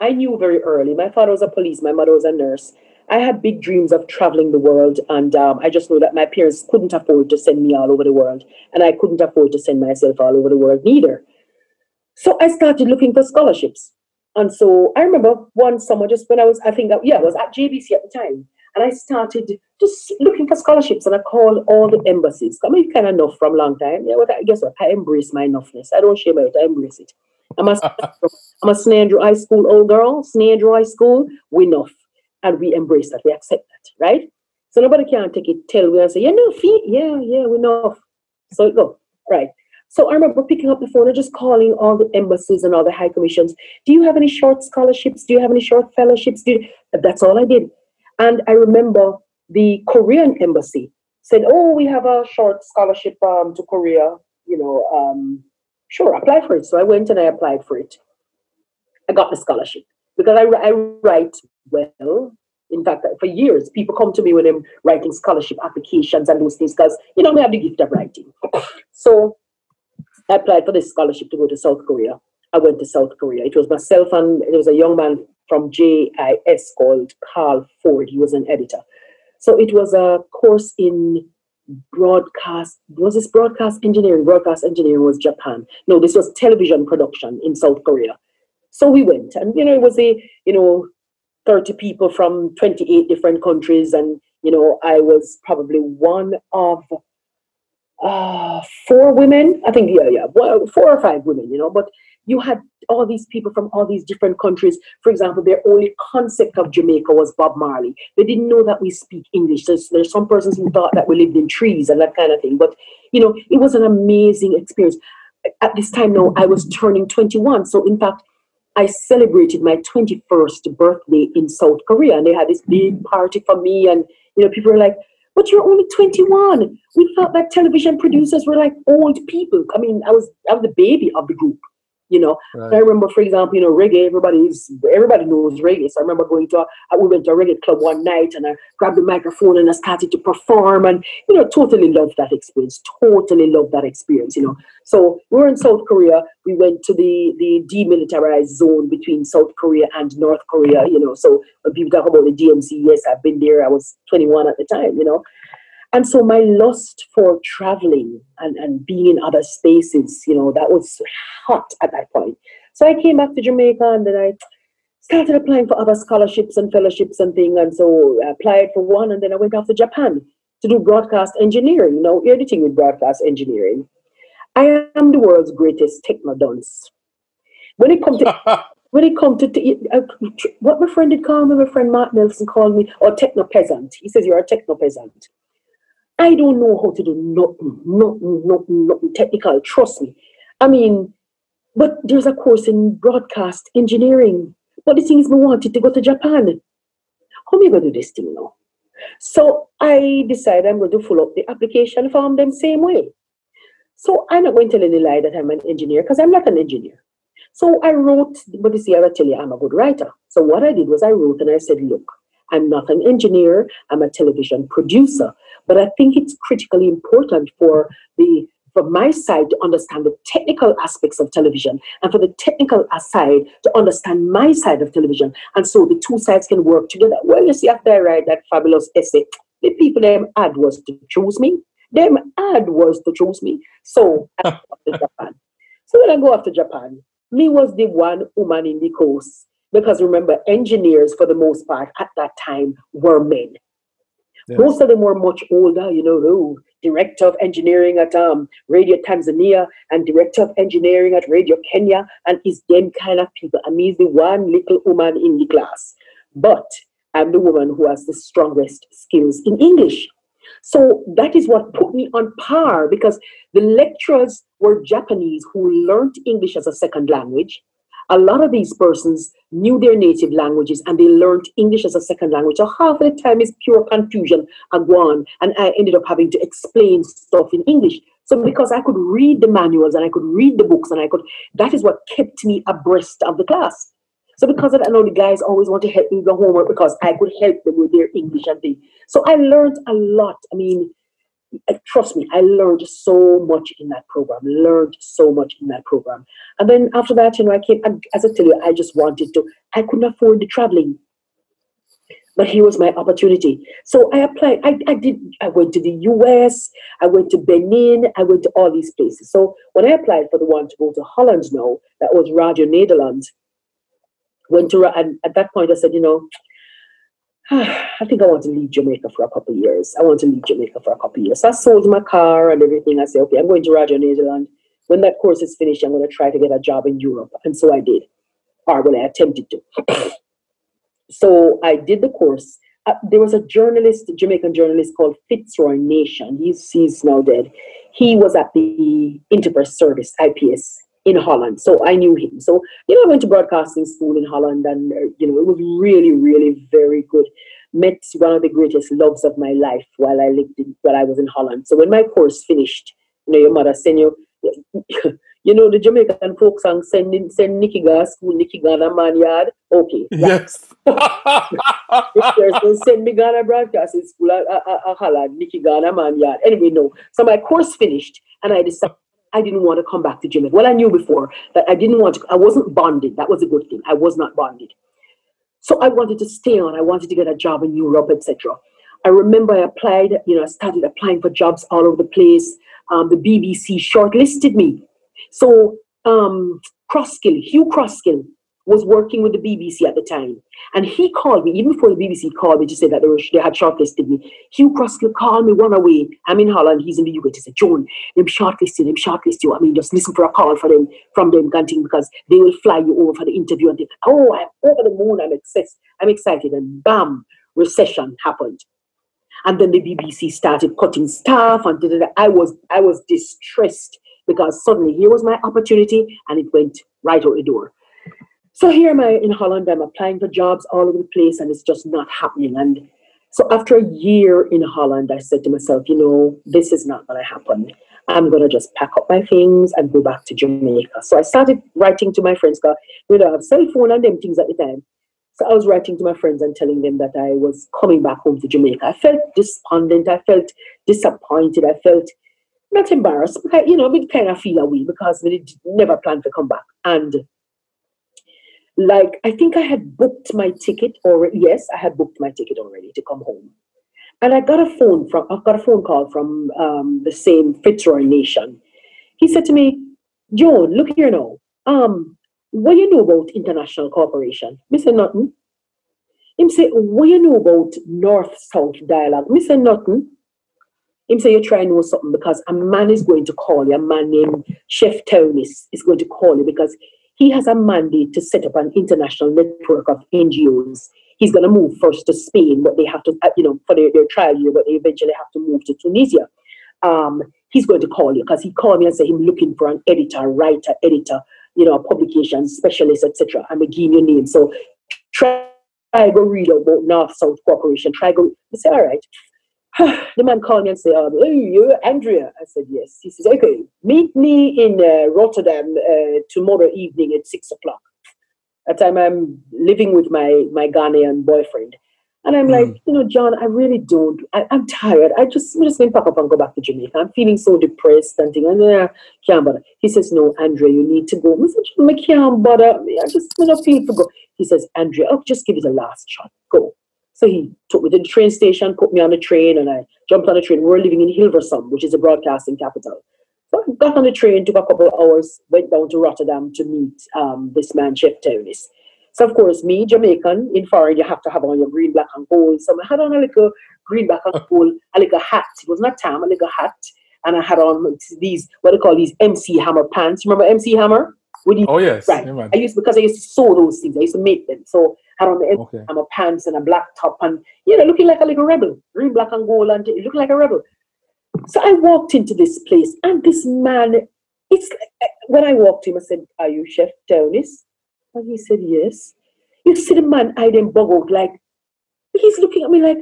I knew very early. My father was a policeman. My mother was a nurse. I had big dreams of traveling the world, and I just know that my parents couldn't afford to send me all over the world, and I couldn't afford to send myself all over the world neither. So I started looking for scholarships. And so I remember one summer just when I was at JBC at the time, and I started just looking for scholarships, and I called all the embassies. I mean, kind of enough from a long time. Yeah, well, guess what? I embrace my enoughness. I don't shame it. I embrace it. I'm a St. Andrew High School old girl, St. Andrew High School, we enough. And we embrace that, we accept that, right? So nobody can take it, tell we and say, we enough. So it go, right? So I remember picking up the phone and just calling all the embassies and all the high commissions. Do you have any short scholarships? Do you have any short fellowships? That's all I did. And I remember the Korean embassy said, oh, we have a short scholarship to Korea. Sure, apply for it. So I went and I applied for it. I got the scholarship because I write well. In fact, for years, people come to me when I'm writing scholarship applications and those things because, I have the gift of writing. So I applied for this scholarship to go to South Korea. I went to South Korea. It was myself and there was a young man from JIS called Carl Ford. He was an editor. So it was a course in broadcast engineering. Broadcast engineering was Japan. No, this was television production in South Korea. So we went and, it was 30 people from 28 different countries. And, I was probably one of four women, I think, four or five women, but you had all these people from all these different countries. For example, their only concept of Jamaica was Bob Marley. They didn't know that we speak English. There's some persons who thought that we lived in trees and that kind of thing. But, it was an amazing experience. At this time now, I was turning 21. So, in fact, I celebrated my 21st birthday in South Korea. And they had this big party for me. And, people were like, but you're only 21. We felt that television producers were like old people. I mean, I was the baby of the group, Right. So I remember, for example, reggae, everybody knows reggae. So I remember we went to a reggae club one night and I grabbed the microphone and I started to perform and, totally loved that experience. So we were in South Korea. We went to the demilitarized zone between South Korea and North Korea, So when people talk about the DMZ, yes, I've been there. I was 21 at the time, And so my lust for traveling and being in other spaces, that was hot at that point. So I came back to Jamaica and then I started applying for other scholarships and fellowships and things. And so I applied for one and then I went off to Japan to do broadcast engineering, editing with broadcast engineering. I am the world's greatest technodonce. When it comes to what my friend did call me, my friend Mark Nelson called me, or techno peasant. He says, you're a techno peasant. I don't know how to do nothing technical, trust me. I mean, but there's a course in broadcast engineering. But the thing is, I wanted to go to Japan. How am I going to do this thing now? So I decided I'm going to fill up the application form the same way. So I'm not going to tell any lie that I'm an engineer because I'm not an engineer. So I wrote, I tell you, I'm a good writer. So what I did was I wrote and I said, look, I'm not an engineer, I'm a television producer. But I think it's critically important for my side to understand the technical aspects of television and for the technical side to understand my side of television. And so the two sides can work together. Well, you see, after I write that fabulous essay, the people them ad was to choose me. So I go to Japan. So when I go after Japan, me was the one woman in the course. Because remember, engineers, for the most part, at that time, were men. Yeah. Most of them were much older, director of engineering at Radio Tanzania and director of engineering at Radio Kenya, and it's them kind of people. I mean, the one little woman in the class. But I'm the woman who has the strongest skills in English. So that is what put me on par, because the lecturers were Japanese who learned English as a second language. A lot of these persons knew their native languages and they learned English as a second language. So half of the time is pure confusion and go on. And I ended up having to explain stuff in English. So because I could read the manuals and I could read the books and that is what kept me abreast of the class. So because of that, I know the guys always want to help me with the homework because I could help them with their English and things. So I learned a lot. I mean, trust me, I learned so much in that program. And then after that, I came, and as I tell you, I just wanted to. I couldn't afford the traveling. But here was my opportunity. So I applied. I went to the US. I went to Benin. I went to all these places. So when I applied for the one to go to Holland now, that was Radio Nederland. And at that point I said, I think I want to leave Jamaica for a couple of years. So I sold my car and everything. I said, okay, I'm going to Radio Nederland. when that course is finished, I'm going to try to get a job in Europe. And so I did, or when I attempted to. So I did the course. There was a journalist, Jamaican journalist called Fitzroy Nation. He's now dead. He was at the Interpress Service, IPS, in Holland. So I knew him. So, I went to broadcasting school in Holland, and, it was really, really very good. Met one of the greatest loves of my life while I was in Holland. So when my course finished, your mother sent you, the Jamaican folk song, send Nikki Ga school, Nikki Ghana man yard. Okay. Yes. Send me Ghana broadcasting school, I Holland, Nikki Ghana man yard. Anyway, no. So my course finished, and I decided I didn't want to come back to Jamaica. Well, I knew before that I didn't want to, I wasn't bonded. That was a good thing. I was not bonded. So I wanted to stay on. I wanted to get a job in Europe, etc. I remember I applied, I started applying for jobs all over the place. The BBC shortlisted me. So Hugh Crosskill was working with the BBC at the time. And he called me, even before the BBC called me to say that they had shortlisted me. Hugh Crosskill called me one away. I'm in Holland, he's in the UK. He said, Joan, them shortlisted you. I mean, just listen for a call from them, because they will fly you over for the interview. And I'm over the moon, I'm excited. And bam, recession happened. And then the BBC started cutting staff, and I was distressed, because suddenly here was my opportunity and it went right out the door. So here am I in Holland, I'm applying for jobs all over the place, and it's just not happening. And so after a year in Holland, I said to myself, this is not going to happen. I'm going to just pack up my things and go back to Jamaica. So I started writing to my friends, because we don't have cell phone and them things at the time. So I was writing to my friends and telling them that I was coming back home to Jamaica. I felt despondent. I felt disappointed. I felt not embarrassed, but I did kind of feel away, because we did never plan to come back. And I think I had booked my ticket already. Yes, I had booked my ticket already to come home. And I got a phone call from the same Fitzroy Nation. He said to me, Joan, look here now. What do you know about international cooperation? Me say nothing. Him say, what do you know about North-South dialogue? Me say nothing. Him say, you try and know something, because a man is going to call you, a man named Chef Tony is going to call you, because he has a mandate to set up an international network of NGOs. He's going to move first to Spain, but they have to, for their trial year, but they eventually have to move to Tunisia. He's going to call you, because he called me and said, him looking for an editor, publication specialist, etc. I'm a genius name. So try go read about North-South cooperation. I say, all right. The man called me and said, hey, you Andrea? I said, yes. He says, okay, meet me in Rotterdam tomorrow evening at 6:00. At the time, I'm living with my Ghanaian boyfriend. And I'm like, John, I really don't. I'm tired. I'm just going to pack up and go back to Jamaica. I'm feeling so depressed and thinking, can't bother. He says, no, Andrea, you need to go. I said, John, I can't bother. I just don't feel to go. He says, Andrea, just give it a last shot. Go. So he took me to the train station, put me on the train, and I jumped on the train. We were living in Hilversum, which is the broadcasting capital. So I got on the train, took a couple of hours, went down to Rotterdam to meet this man, Chef Tony. So, of course, me, Jamaican, in foreign, you have to have on your green, black, and gold. So I had on a little green, black, and gold, a little hat. It was not tam, a little hat. And I had on these, what they call these MC Hammer pants. Remember MC Hammer? Oh, yes. Right. Yeah, because I used to sew those things. I used to make them. So I had on the MC Hammer pants and a black top. And, looking like a little rebel. Green, black, and gold. And looking like a rebel. So I walked into this place. And this man, it's like, when I walked in, I said, are you Chef Townis? And he said, yes. You see the man, I then boggled, like, he's looking at me like,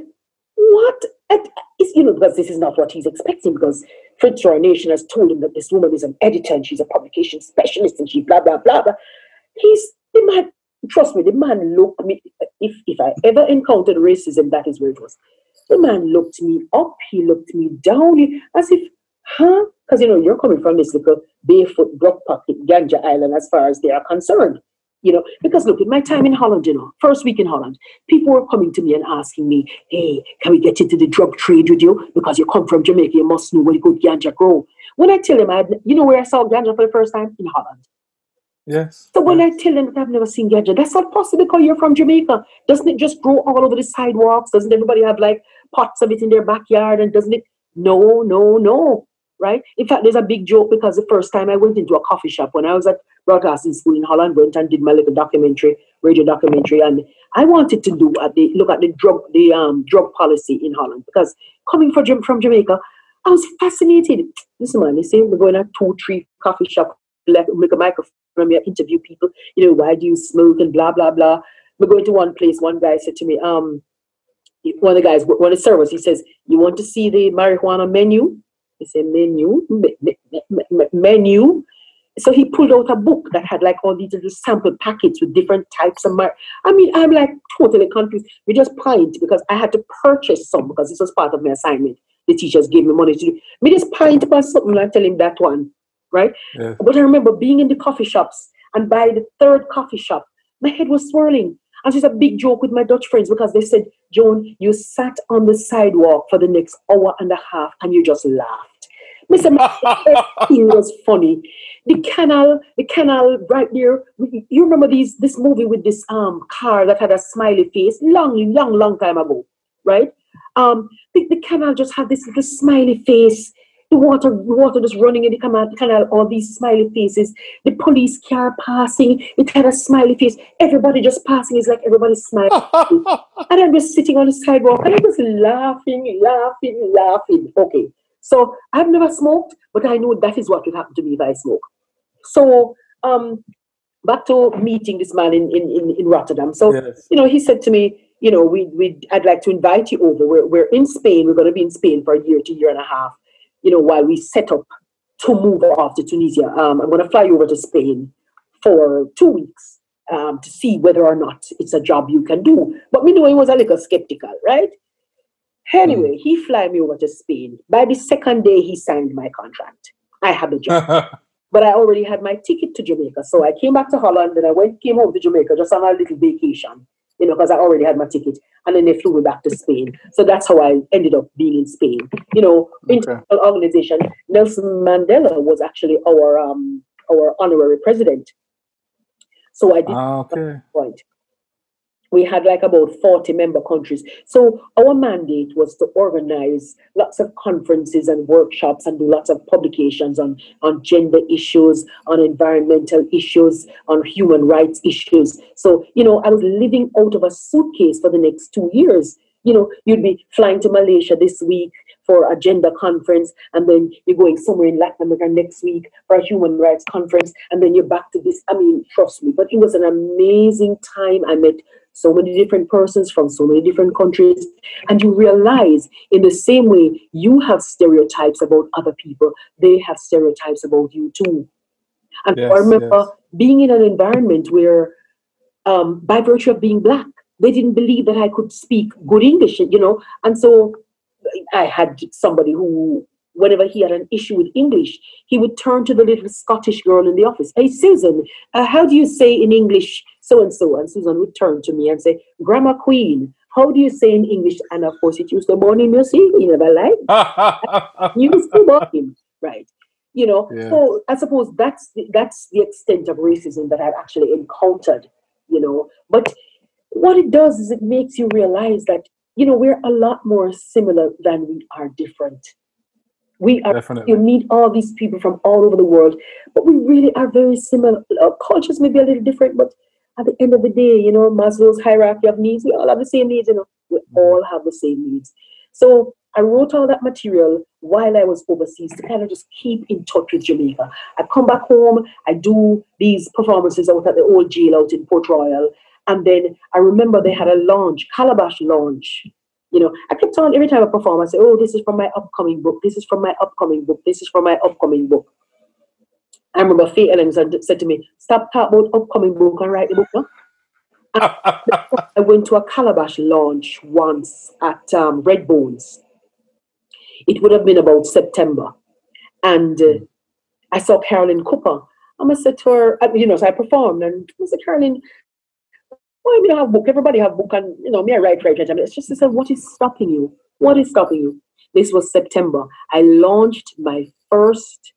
what? Because this is not what he's expecting, because Fitzroy Nation has told him that this woman is an editor and she's a publication specialist and she blah, blah, blah, blah. The man, trust me, the man looked me, if I ever encountered racism, that is where it was. The man looked me up, he looked me down, as if, huh? Because, you're coming from this little barefoot, block pocket, Ganja Island, as far as they are concerned. Because look, in my time in Holland, first week in Holland, people were coming to me and asking me, hey, can we get into the drug trade with you? Because you come from Jamaica, you must know where good ganja grow. When I tell them, where I saw ganja for the first time? In Holland. Yes. So when I tell them that I've never seen ganja, that's not possible because you're from Jamaica. Doesn't it just grow all over the sidewalks? Doesn't everybody have like pots of it in their backyard? And doesn't it? No, no, no. right? In fact, there's a big joke because the first time I went into a coffee shop when I was at broadcasting school in Holland, went and did my little documentary, radio documentary, and I wanted to do look at the drug policy in Holland because coming from Jamaica, I was fascinated. Listen, man, they say we're going at 2-3 coffee shop, make a microphone, interview people. You know, why do you smoke and blah blah blah. We're going to one place. One guy said to me, one of the guys, one of the servers, he says, "You want to see the marijuana menu?" I say, "Menu." So he pulled out a book that had like all these little sample packets with different types of marijuana. I mean, I'm like totally confused. We just pint because I had to purchase some because this was part of my assignment. The teachers gave me money to do. Me just pint about something and I tell him that one, right? Yeah. But I remember being in the coffee shops, and by the third coffee shop, my head was swirling. And it's a big joke with my Dutch friends because they said, "Joan, you sat on the sidewalk for the next hour and a half and you just laughed." Mr. It was funny. The canal right there. You remember this movie with this car that had a smiley face long time ago, right? The canal just had this little smiley face. The water just running in the canal, all these smiley faces. The police car passing, it had a smiley face. Everybody just passing is like everybody's smiling. And I'm just sitting on the sidewalk and I'm just laughing. Okay. So I've never smoked, but I know that is what would happen to me if I smoke. So back to meeting this man in Rotterdam. So, yes. You know, he said to me, you know, I'd like to invite you over. We're in Spain. We're going to be in Spain for a year to year and a half. You know, while we set up to move off to Tunisia, I'm going to fly over to Spain for 2 weeks to see whether or not it's a job you can do. But we know he was a little skeptical, right? Anyway, He fly me over to Spain. By the second day, he signed my contract. I had a job. But I already had my ticket to Jamaica. So I came back to Holland and I came home to Jamaica just on a little vacation, you know, because I already had my ticket. And then they flew me back to Spain. So that's how I ended up being in Spain. You know, international organization. Nelson Mandela was actually our honorary president. So I did point. We had like about 40 member countries. So our mandate was to organize lots of conferences and workshops and do lots of publications on gender issues, on environmental issues, on human rights issues. So, you know, I was living out of a suitcase for the next 2 years. You know, you'd be flying to Malaysia this week for a gender conference, and then you're going somewhere in Latin America next week for a human rights conference, and then you're back to this. I mean, trust me, but it was an amazing time. I met so many different persons from so many different countries. And you realize in the same way you have stereotypes about other people, they have stereotypes about you too. And yes, I remember being in an environment where, by virtue of being black, they didn't believe that I could speak good English, you know. And so I had somebody who, whenever he had an issue with English, he would turn to the little Scottish girl in the office. "Hey, Susan, how do you say in English so-and-so?" And Susan would turn to me and say, "Grammar Queen, how do you say in English?" And of course, it used to morning music, you know, like, you still want him, right? You know, yeah. So I suppose that's the extent of racism that I've actually encountered, you know. But what it does is it makes you realize that, you know, we're a lot more similar than we are different. We are, you meet all these people from all over the world, but we really are very similar. Our cultures may be a little different, but at the end of the day, you know, Maslow's hierarchy of needs, we all have the same needs, you know, we all have the same needs. So I wrote all that material while I was overseas to kind of just keep in touch with Jamaica. I come back home, I do these performances out at the old jail out in Port Royal, and then I remember they had a launch, Calabash launch. You know, I kept on every time I perform, I say, "Oh, this is from my upcoming book. This is from my upcoming book. This is from my upcoming book." I remember Faye Ellington said to me, "Stop talking about upcoming book and write the book." No? I went to a Calabash launch once at Red Bones. It would have been about September. And I saw Carolyn Cooper. And I said to her, you know, so I performed. And I said, "Carolyn, well, I mean, I have a book. Everybody have a book. And, you know, me, I write. I mean, it's just, I said, what is stopping you? What is stopping you?" This was September. I launched my first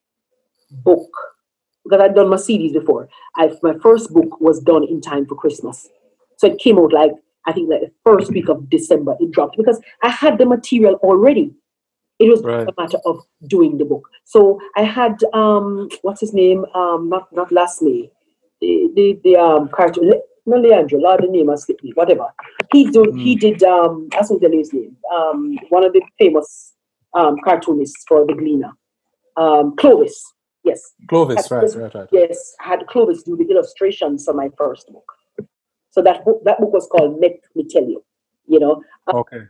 book because I'd done my CDs before. My first book was done in time for Christmas. So it came out like, I think like the first week of December it dropped because I had the material already. It was right. a matter of doing the book. So I had, what's his name? Not last name. The cartoon, not Leandro, Lord, the name has slipped me, whatever. He did, I don't know his name, one of the famous cartoonists for The Gleaner. Clovis, yes. Clovis, right. Yes, I had Clovis do the illustrations for my first book. So that book was called Let Me Tell You, you know. Okay.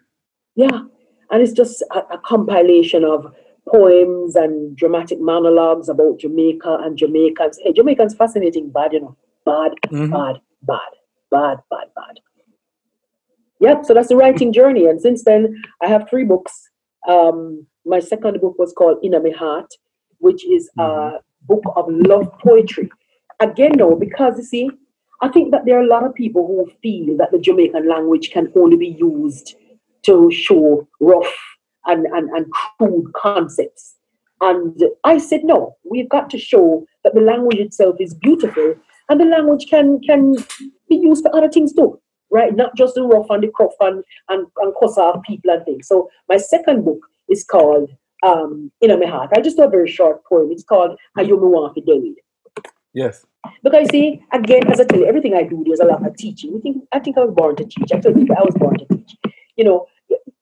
Yeah. And it's just a compilation of poems and dramatic monologues about Jamaica and Jamaicans. Hey, Jamaicans, fascinating, bad, you know, bad. Yep, so that's the writing journey. And since then, I have 3 books. My second book was called Inna Me Heart, which is a book of love poetry. Again, though, because, you see, I think that there are a lot of people who feel that the Jamaican language can only be used to show rough and crude concepts. And I said, no, we've got to show that the language itself is beautiful and the language can be used for other things too, right? Not just the rough and the crop and Kosa people and things. So my second book is called Inna Me Heart. I just do a very short poem. It's called Ayomuwafi David. Yes. Because I see, again, as I tell you, everything I do, there's a lot of teaching. I think I was born to teach. I tell people I was born to teach.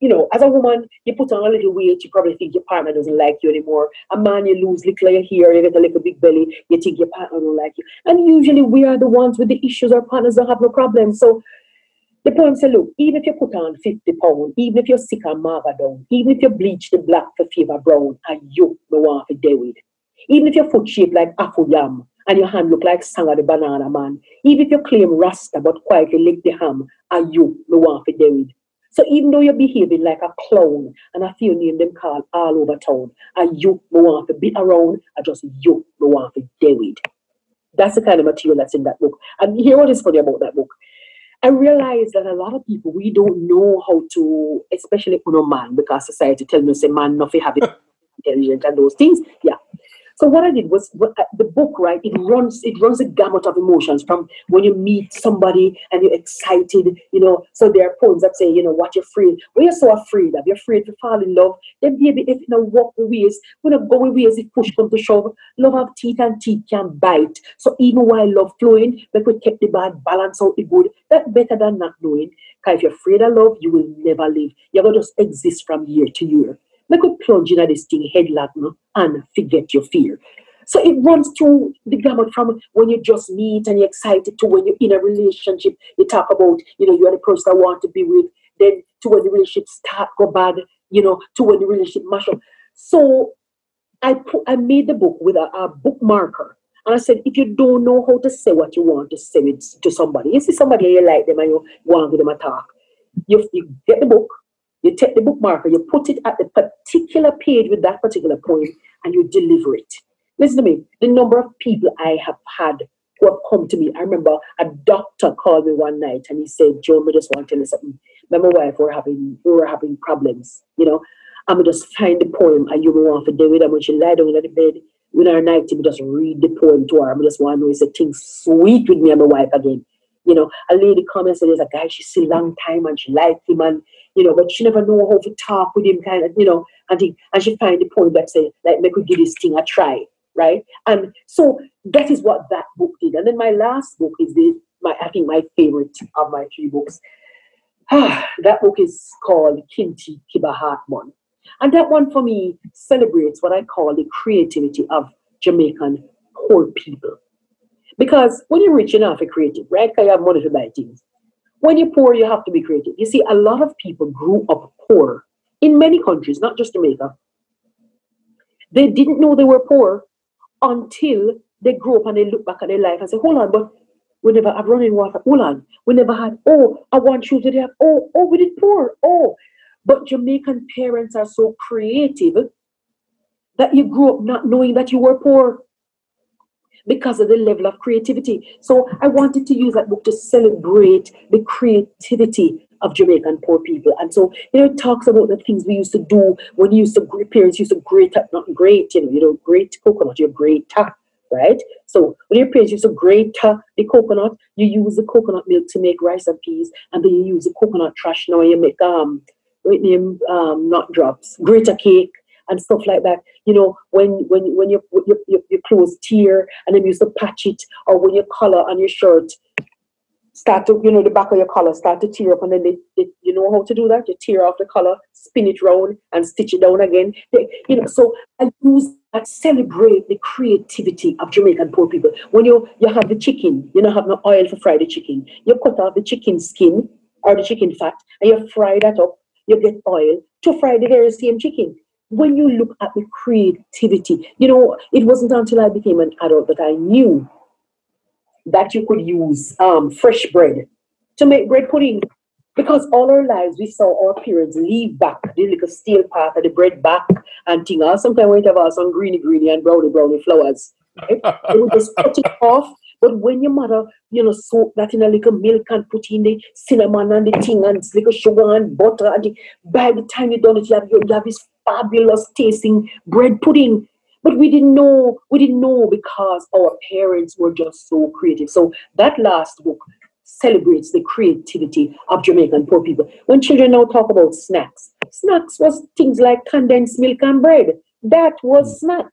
You know, as a woman, you put on a little weight, you probably think your partner doesn't like you anymore. A man, you lose little of your hair, you get a little big belly, you think your partner don't like you. And usually we are the ones with the issues, our partners don't have no problem. So the poem said, look, even if you put on 50 pounds, even if you're sick and marga down, even if you bleach the black for fever brown, and you the one for day with. Even if your foot shaped like Afro Yam, and your hand look like Sanger the Banana Man, even if you claim Rasta but quietly lick the ham, and you the one for day with. So even though you're behaving like a clown, and I feel name them called all over town, and you no want to be around, I just you no want to deal with. That's the kind of material that's in that book. And here what is funny about that book. I realize that a lot of people, we don't know how to, especially uno man, because society tells me, say, man, nothing having intelligent and those things. Yeah. So what I did was, the book, right, it runs a gamut of emotions from when you meet somebody and you're excited, you know, so there are poems that say, you know, what you're afraid, when you're so afraid of, you're afraid to fall in love, then baby, if you know, walk with ways, when you go with ways, if push comes to shove, love have teeth and teeth can bite. So even while love flowing, we could keep the bad, balance out the good, that's better than not knowing, because if you're afraid of love, you will never live. You're going to just exist from year to year. They could plunge in at this thing headlock and forget your fear. So it runs through the gamut from when you just meet and you're excited to when you're in a relationship, you talk about, you know, you're the person I want to be with, then to when the relationship start go bad, you know, to when the relationship mash up. So I made the book with a bookmarker. And I said, if you don't know how to say what you want to say it to somebody, you see somebody you like them and you want to give them a talk, you get the book. You take the bookmarker, you put it at the particular page with that particular poem, and you deliver it. Listen to me. The number of people I have had who have come to me. I remember a doctor called me one night, and he said, "Joan, I just want to tell you something. My wife, we were having problems, you know. And we just find the poem, and you were on for David. And when she lie down in the bed with her night, we just read the poem to her. And we just want to know it's a thing sweet with me and my wife again." You know, a lady come and said, there's a guy, she's seen a long time and she liked him and, you know, but she never know how to talk with him kind of, you know, and she find the poem that said, like, make we give this thing a try, right? And so that is what that book did. And then my last book is I think my favorite of my 3 books. That book is called Kinti Kiba Hartman. And that one for me celebrates what I call the creativity of Jamaican poor people. Because when you're rich, you're not creative, right? Because you have money to buy things. When you're poor, you have to be creative. You see, a lot of people grew up poor in many countries, not just Jamaica. They didn't know they were poor until they grew up and they look back at their life and say, hold on, but we never had running water. Hold on, we never had, I want shoes today. Oh, we did poor. Oh, but Jamaican parents are so creative that you grew up not knowing that you were poor, because of the level of creativity. So I wanted to use that book to celebrate the creativity of Jamaican poor people. And so, you know, it talks about the things we used to do when parents used to grate up, not grate, you know, grate coconut, you grate up, right? So when your parents used to grate the coconut, you use the coconut milk to make rice and peas, and then you use the coconut trash now you make with name, nut drops, grater cake, and stuff like that. You know, when your clothes tear and then you used to patch it, or when your collar on your shirt start to, you know, the back of your collar start to tear up, and then they you know how to do that? You tear off the collar, spin it round, and stitch it down again. You know, so I use that, celebrate the creativity of Jamaican poor people. When you have the chicken, you don't have no oil for fried the chicken. You cut off the chicken skin or the chicken fat, and you fry that up. You get oil to fry the very same chicken. When you look at the creativity, you know, it wasn't until I became an adult that I knew that you could use fresh bread to make bread pudding. Because all our lives, we saw our parents leave back the little steel part of the bread back and thing. Sometimes we have some greeny and browny flowers. Right? They would just cut it off. But when your mother, you know, soak that in a little milk and put in the cinnamon and the thing and little sugar and butter, and by the time you've done it, you have this fabulous tasting bread pudding. But we didn't know because our parents were just so creative. So that last book celebrates the creativity of Jamaican poor people. When children now talk about snacks was things like condensed milk and bread. That was snack.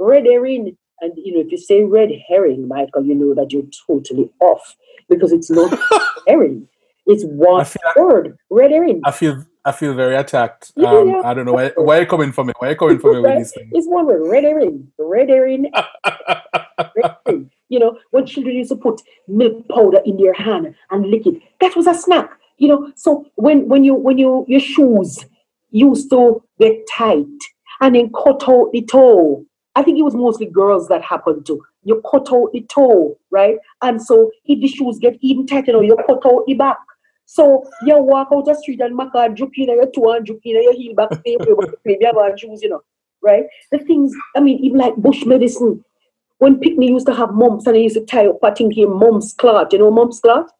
Red herring. And, you know, if you say red herring, Michael, you know that you're totally off, because it's not herring. It's one word, red herring. I feel very attacked. Yeah. I don't know where you're coming from. Where you're coming from with these things? It's one word, red herring. Red herring. Red herring. You know, when children used to put milk powder in their hand and lick it, that was a snack. You know, so when your shoes used to get tight and then cut out the toe. I think it was mostly girls that happened to. You cut out the toe, right? And so if the shoes get even tighter, you cut out the back. So you walk out the street and make a jukina, your toe and jukina, your heel back, your shoes, you know, right? The things, I mean, even like bush medicine. When Pickney used to have mumps and they used to tie up, I think he mumps clot. You know mumps clot?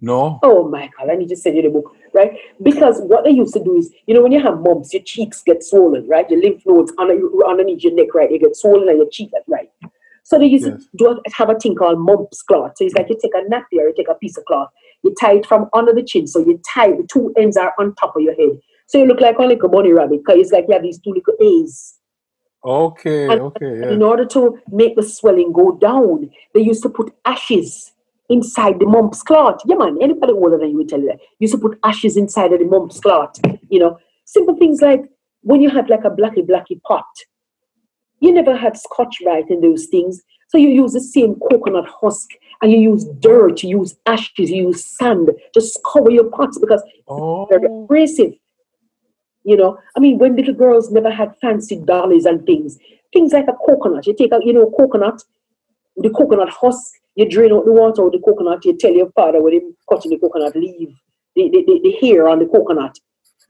No. Oh, my God, I need to send you the book, right? Because what they used to do is, you know, when you have mumps, your cheeks get swollen, right? Your lymph nodes underneath your neck, right? They get swollen and your cheek, right? So they used to have a thing called mumps cloth. So it's like you take a nappy or you take a piece of cloth. You tie it from under the chin. So you tie it, the two ends are on top of your head. So you look like a little bunny rabbit, because it's like you have these two little A's. Okay, And in order to make the swelling go down, they used to put ashes inside the mumps clot. Yeah, man, anybody older than you would tell you that. You used to put ashes inside of the mumps clot. You know, simple things like when you had like a blacky pot. You never had Scotch Brite in those things. So you use the same coconut husk, and you use dirt, you use ashes, you use sand. Just cover your pots because they're very abrasive. You know, I mean, when little girls never had fancy dollies and things like a coconut. You take out, you know, coconut, the coconut husk, you drain out the water with the coconut, you tell your father when he's cutting the coconut leaf, the hair on the coconut.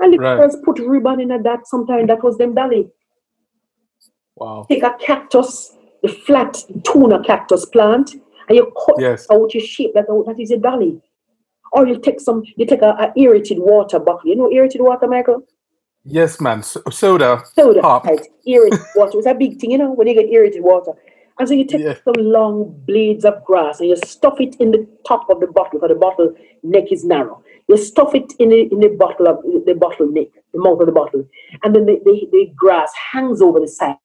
And the girls put ribbon in at that sometime. That was them dolly. Wow. Take a cactus, the flat tuna cactus plant, and you cut out, you shape that out. That is a dolly. Or you take a aerated water bottle. You know aerated water, Michael? Yes, man. Soda. Pop. Right. Aerated water. It's a big thing, you know, when you get aerated water. And so you take some long blades of grass and you stuff it in the top of the bottle, because the bottle neck is narrow. You stuff it in the mouth of the bottle. And then the grass hangs over the side.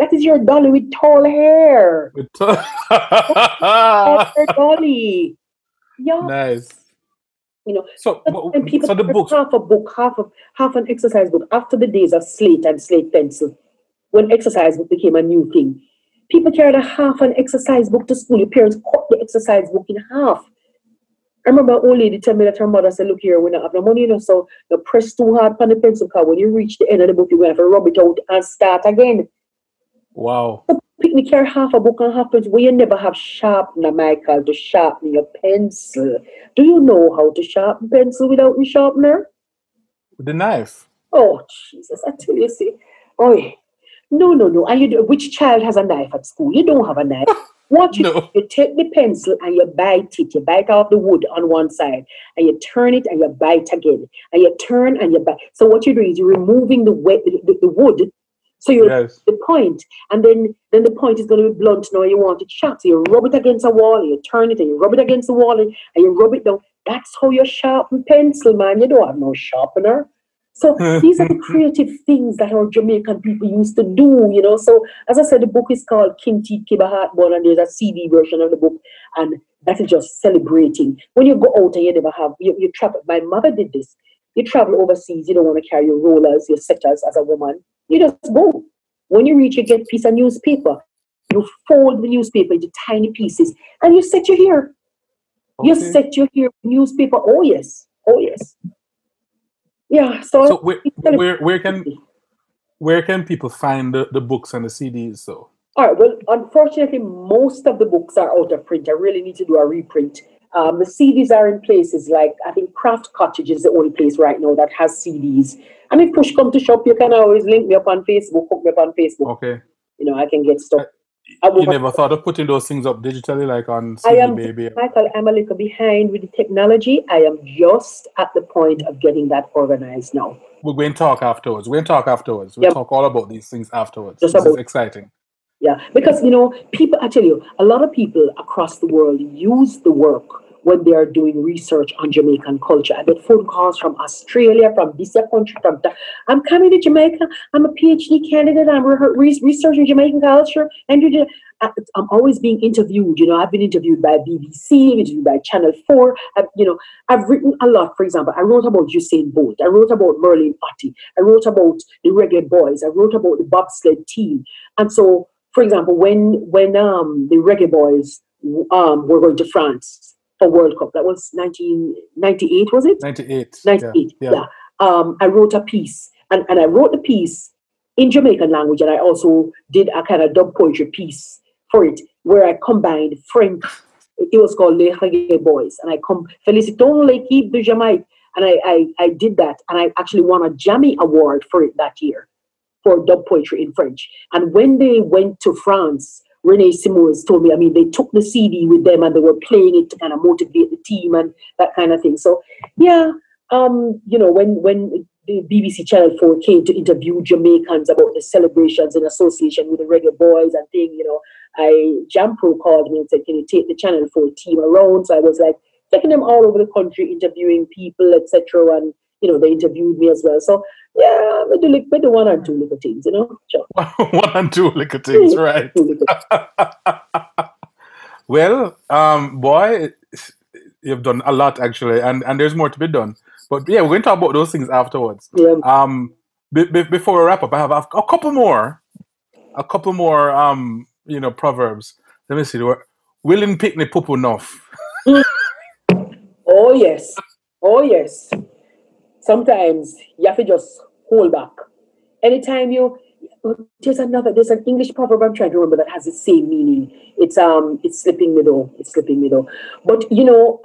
That is your dolly with tall hair. That's your dolly. Yeah. Nice. You know, and people so the books, half an exercise book after the days of slate and slate pencil, when exercise book became a new thing. People carried a half an exercise book to school. Your parents cut the exercise book in half. I remember an old lady telling me that her mother said, "Look here, we don't have no money, you know, so you press too hard on the pencil, because when you reach the end of the book, you're going to have to rub it out and start again." Wow. So Pickney carry half a book and half pencil. Well, you never have sharpener, Michael, to sharpen your pencil. Do you know how to sharpen pencil without a sharpener? With the knife. Oh, Jesus, I tell you, see. Oy. No. And which child has a knife at school? You don't have a knife. What you do, you take the pencil and you bite it. You bite off the wood on one side, and you turn it and you bite again, and you turn and you bite. So what you do is you're removing the wood. So you the point, and then the point is going to be blunt. Now you want it sharp. So you rub it against a wall, and you turn it, and you rub it against the wall, and you rub it down. That's how you sharpen pencil, man. You don't have no sharpener. So these are the creative things that our Jamaican people used to do, you know. So as I said, the book is called King Teeth Kiba Heartburn, and there's a CD version of the book, and that is just celebrating. When you go out and you never have, you travel. My mother did this. You travel overseas, you don't want to carry your rollers, your setters as a woman. You just go. When you reach, you get a piece of newspaper. You fold the newspaper into tiny pieces, and you set your hair. Okay. You set your hair newspaper. Oh, yes. Oh, yes. Yeah. So where can people find the books and the CDs? So all right. Well, unfortunately, most of the books are out of print. I really need to do a reprint. The CDs are in places like, I think Craft Cottage is the only place right now that has CDs. And if push come to shop, you can always link me up on Facebook, hook me up on Facebook. Okay. You know, I can get stuff. You never thought of putting those things up digitally, like on CD Baby? Michael, I'm a little behind with the technology. I am just at the point of getting that organized now. We're going to talk afterwards. We'll talk all about these things afterwards. This is exciting. Yeah, because, you know, people, I tell you, a lot of people across the world use the work when they are doing research on Jamaican culture. I get phone calls from Australia, from this country, from that. I'm coming to Jamaica. I'm a PhD candidate. I'm researching Jamaican culture. And I'm always being interviewed. You know, I've been interviewed by BBC, interviewed by Channel 4. I've written a lot. For example, I wrote about Usain Bolt. I wrote about Merlin Otti. I wrote about the Reggae Boys. I wrote about the bobsled team. And so, for example, when the Reggae Boys were going to France, World Cup. That was 1998, was it? 98. Yeah. I wrote a piece, and I wrote the piece in Jamaican language, and I also did a kind of dub poetry piece for it, where I combined French. It was called Les Reggae Boys, and I Félicitons l'équipe de Jamaïque, and I did that, and I actually won a Jammy Award for it that year for dub poetry in French. And when they went to France, Renee Simons told me, I mean, they took the CD with them and they were playing it to kind of motivate the team and that kind of thing. So, yeah, you know, when the BBC Channel 4 came to interview Jamaicans about the celebrations in association with the Reggae Boys and thing, you know, Jampro called me and said, can you take the Channel 4 team around? So I was like taking them all over the country, interviewing people, etc. And, you know, they interviewed me as well. So, yeah, we do one or two little things, you know. Sure. One and two little things, right? Well, boy, you've done a lot actually, and there's more to be done. But yeah, we're going to talk about those things afterwards. Yeah. Before we wrap up, I have a couple more, you know, proverbs. Let me see. Willing picnic pupu nuff. Oh yes. Sometimes you have to just hold back. Anytime there's an English proverb I'm trying to remember that has the same meaning. It's slipping me though. But you know,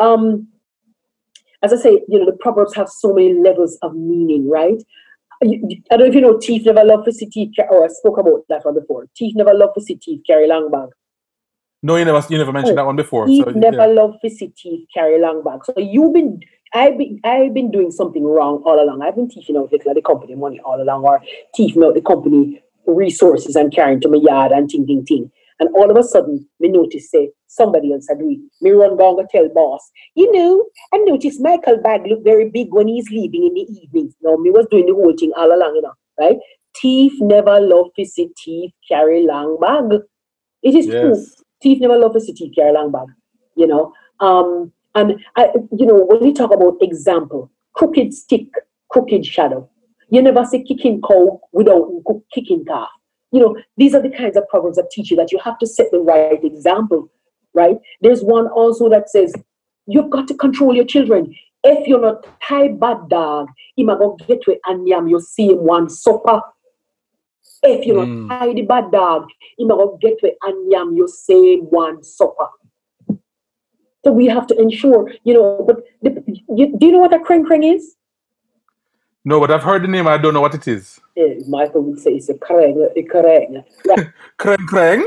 as I say, you know, the proverbs have so many levels of meaning, right? I don't know if you know, teeth never love for see teeth. I spoke about that one before. Teeth never love for see teeth, carry long bag. No, you never mentioned that one before. Teeth so, never love for see teeth, carry long bag. So I've been doing something wrong all along. I've been thieving out the company money all along, or thieving out the company resources and carrying to my yard and ting. And all of a sudden, me notice say somebody else had doing. Me run down and tell boss, you know, I noticed Michael bag look very big when he's leaving in the evenings. Now me was doing the whole thing all along, you know, right? Thief never love to see thief carry long bag. It is true. Thief never love to see thief carry long bag. You know. And, you know, when we talk about example, crooked stick, crooked shadow. You never say kicking cow without kicking calf. You know, these are the kinds of proverbs that teach you that you have to set the right example, right? There's one also that says, you've got to control your children. If you're not tie bad dog, he might go get away and yam your same one supper. If you're not tie the bad dog, he might go get away and yam your same one supper. So we have to ensure, you know, but do you know what a kreng is? No, but I've heard the name. I don't know what it is. Yeah, Michael would say it's a kreng. Right. Kreng.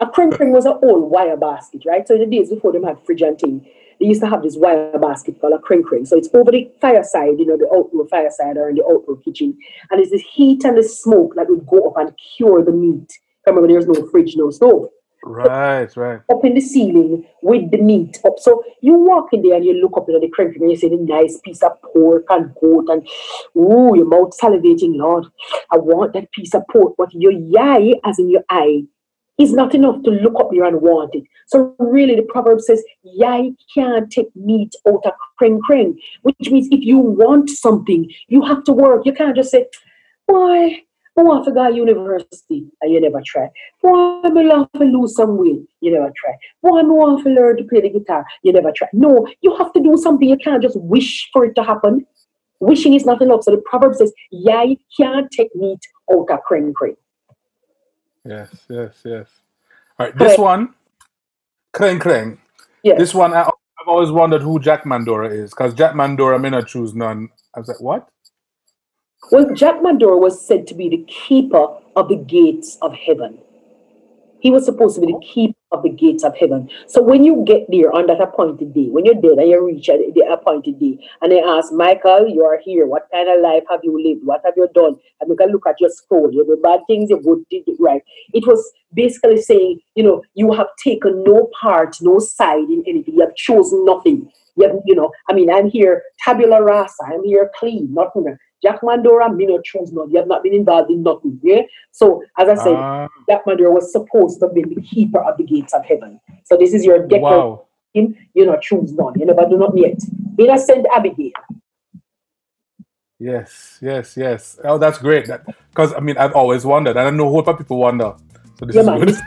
A kreng was an old wire basket, right? So in the days before they had fridge and thing, they used to have this wire basket called a kreng. So it's over the fireside, you know, the outdoor fireside or in the outdoor kitchen. And it's the heat and the smoke that would go up and cure the meat. Remember, there's no fridge, no stove. Right. Up in the ceiling with the meat up. So you walk in there and you look up into the crevice and you see the nice piece of pork and goat and ooh, your mouth salivating, Lord. I want that piece of pork. But your yai, as in your eye, is not enough to look up here and want it. So really the proverb says, yai can't take meat out of kreng kreng, which means if you want something, you have to work. You can't just say, boy, I want to go to university, and you never try. Boy, I love to lose some weight, you never try. Boy, I want to learn to play the guitar, you never try. No, you have to do something. You can't just wish for it to happen. Wishing is not enough. So the proverb says, yai can't take meat out of kreng kreng. Yes. All right, this one, kreng kreng. Yes. This one, I've always wondered who Jack Mandora is, because Jack Mandora may not choose none. I was like, what? Well, Jack Mandora was said to be the keeper of the gates of heaven. He was supposed to be the keeper of the gates of heaven. So when you get there on that appointed day, when you're dead and you reach the appointed day, and they ask, Michael, you are here. What kind of life have you lived? What have you done? And you can look at your scroll. You did bad things, you good did it right. It was basically saying, you know, you have taken no part, no side in anything. You have chosen nothing. I'm here tabula rasa. I'm here clean, nothing. Jack Mandora, me not choose none. You have not been involved in nothing. Yeah. So as I said, Jack Mandora was supposed to be the keeper of the gates of heaven. So this is your declaration. Wow. You not choose none. You never do not yet. Innocent Abigail. Yes. Oh, that's great. Because I've always wondered. I don't know what people wonder. So this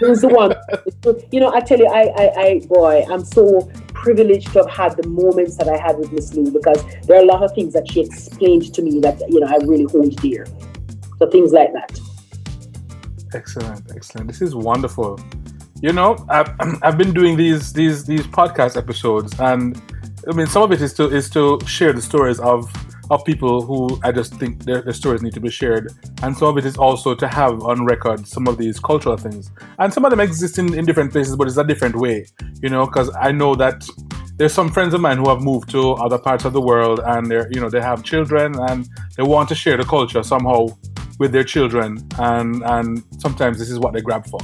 is the one. I tell you, I'm so privileged to have had the moments that I had with Miss Lou, because there are a lot of things that she explained to me that I really hold dear. So things like that. Excellent. This is wonderful. I've been doing these podcast episodes, and some of it is to share the stories of people who I just think their stories need to be shared. And some of it is also to have on record some of these cultural things. And some of them exist in different places, but it's a different way, because I know that there's some friends of mine who have moved to other parts of the world, and they're, they have children and they want to share the culture somehow with their children. And sometimes this is what they grab for.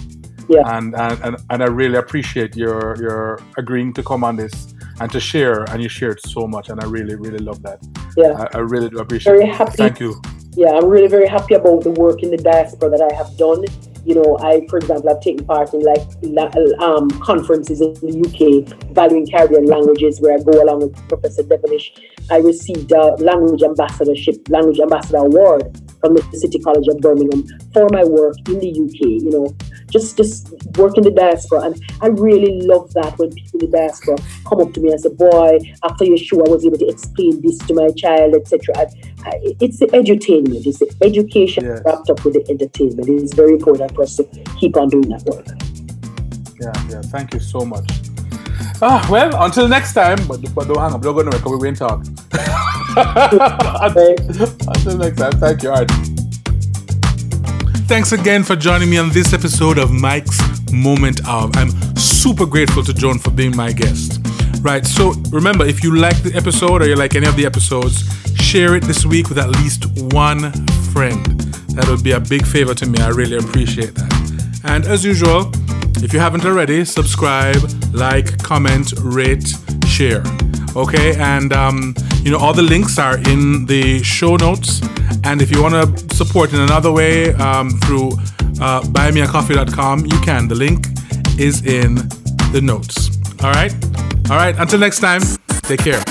Yeah. And I really appreciate your agreeing to come on this and to share, and you shared so much, and I really, really love that. Yeah, I really do appreciate it. Thank you. Yeah, I'm really very happy about the work in the diaspora that I have done. I, for example, I've taken part in conferences in the UK, valuing Caribbean languages, where I go along with Professor Devonish. I received a Language Ambassador Award from the City College of Birmingham for my work in the UK, just work in the diaspora. And I really love that when people in the diaspora come up to me and say, boy, after your show, I was able to explain this to my child, etc. It's the edutainment, it's the education wrapped up with the entertainment. It's very important for us to keep on doing that work. Yeah, thank you so much. Well, until next time, but don't hang up, don't go nowhere, because we won't talk. Until next time, thank you. All right. Thanks again for joining me on this episode of Mike's Moment Hour. I'm super grateful to Joan for being my guest. Right, so remember, if you like the episode or you like any of the episodes, share it this week with at least one friend. That would be a big favor to me. I really appreciate that. And as usual, if you haven't already, subscribe, like, comment, rate, share. Okay, and all the links are in the show notes. And if you want to support in another way through buymeacoffee.com, you can. The link is in the notes. All right? Until next time, take care.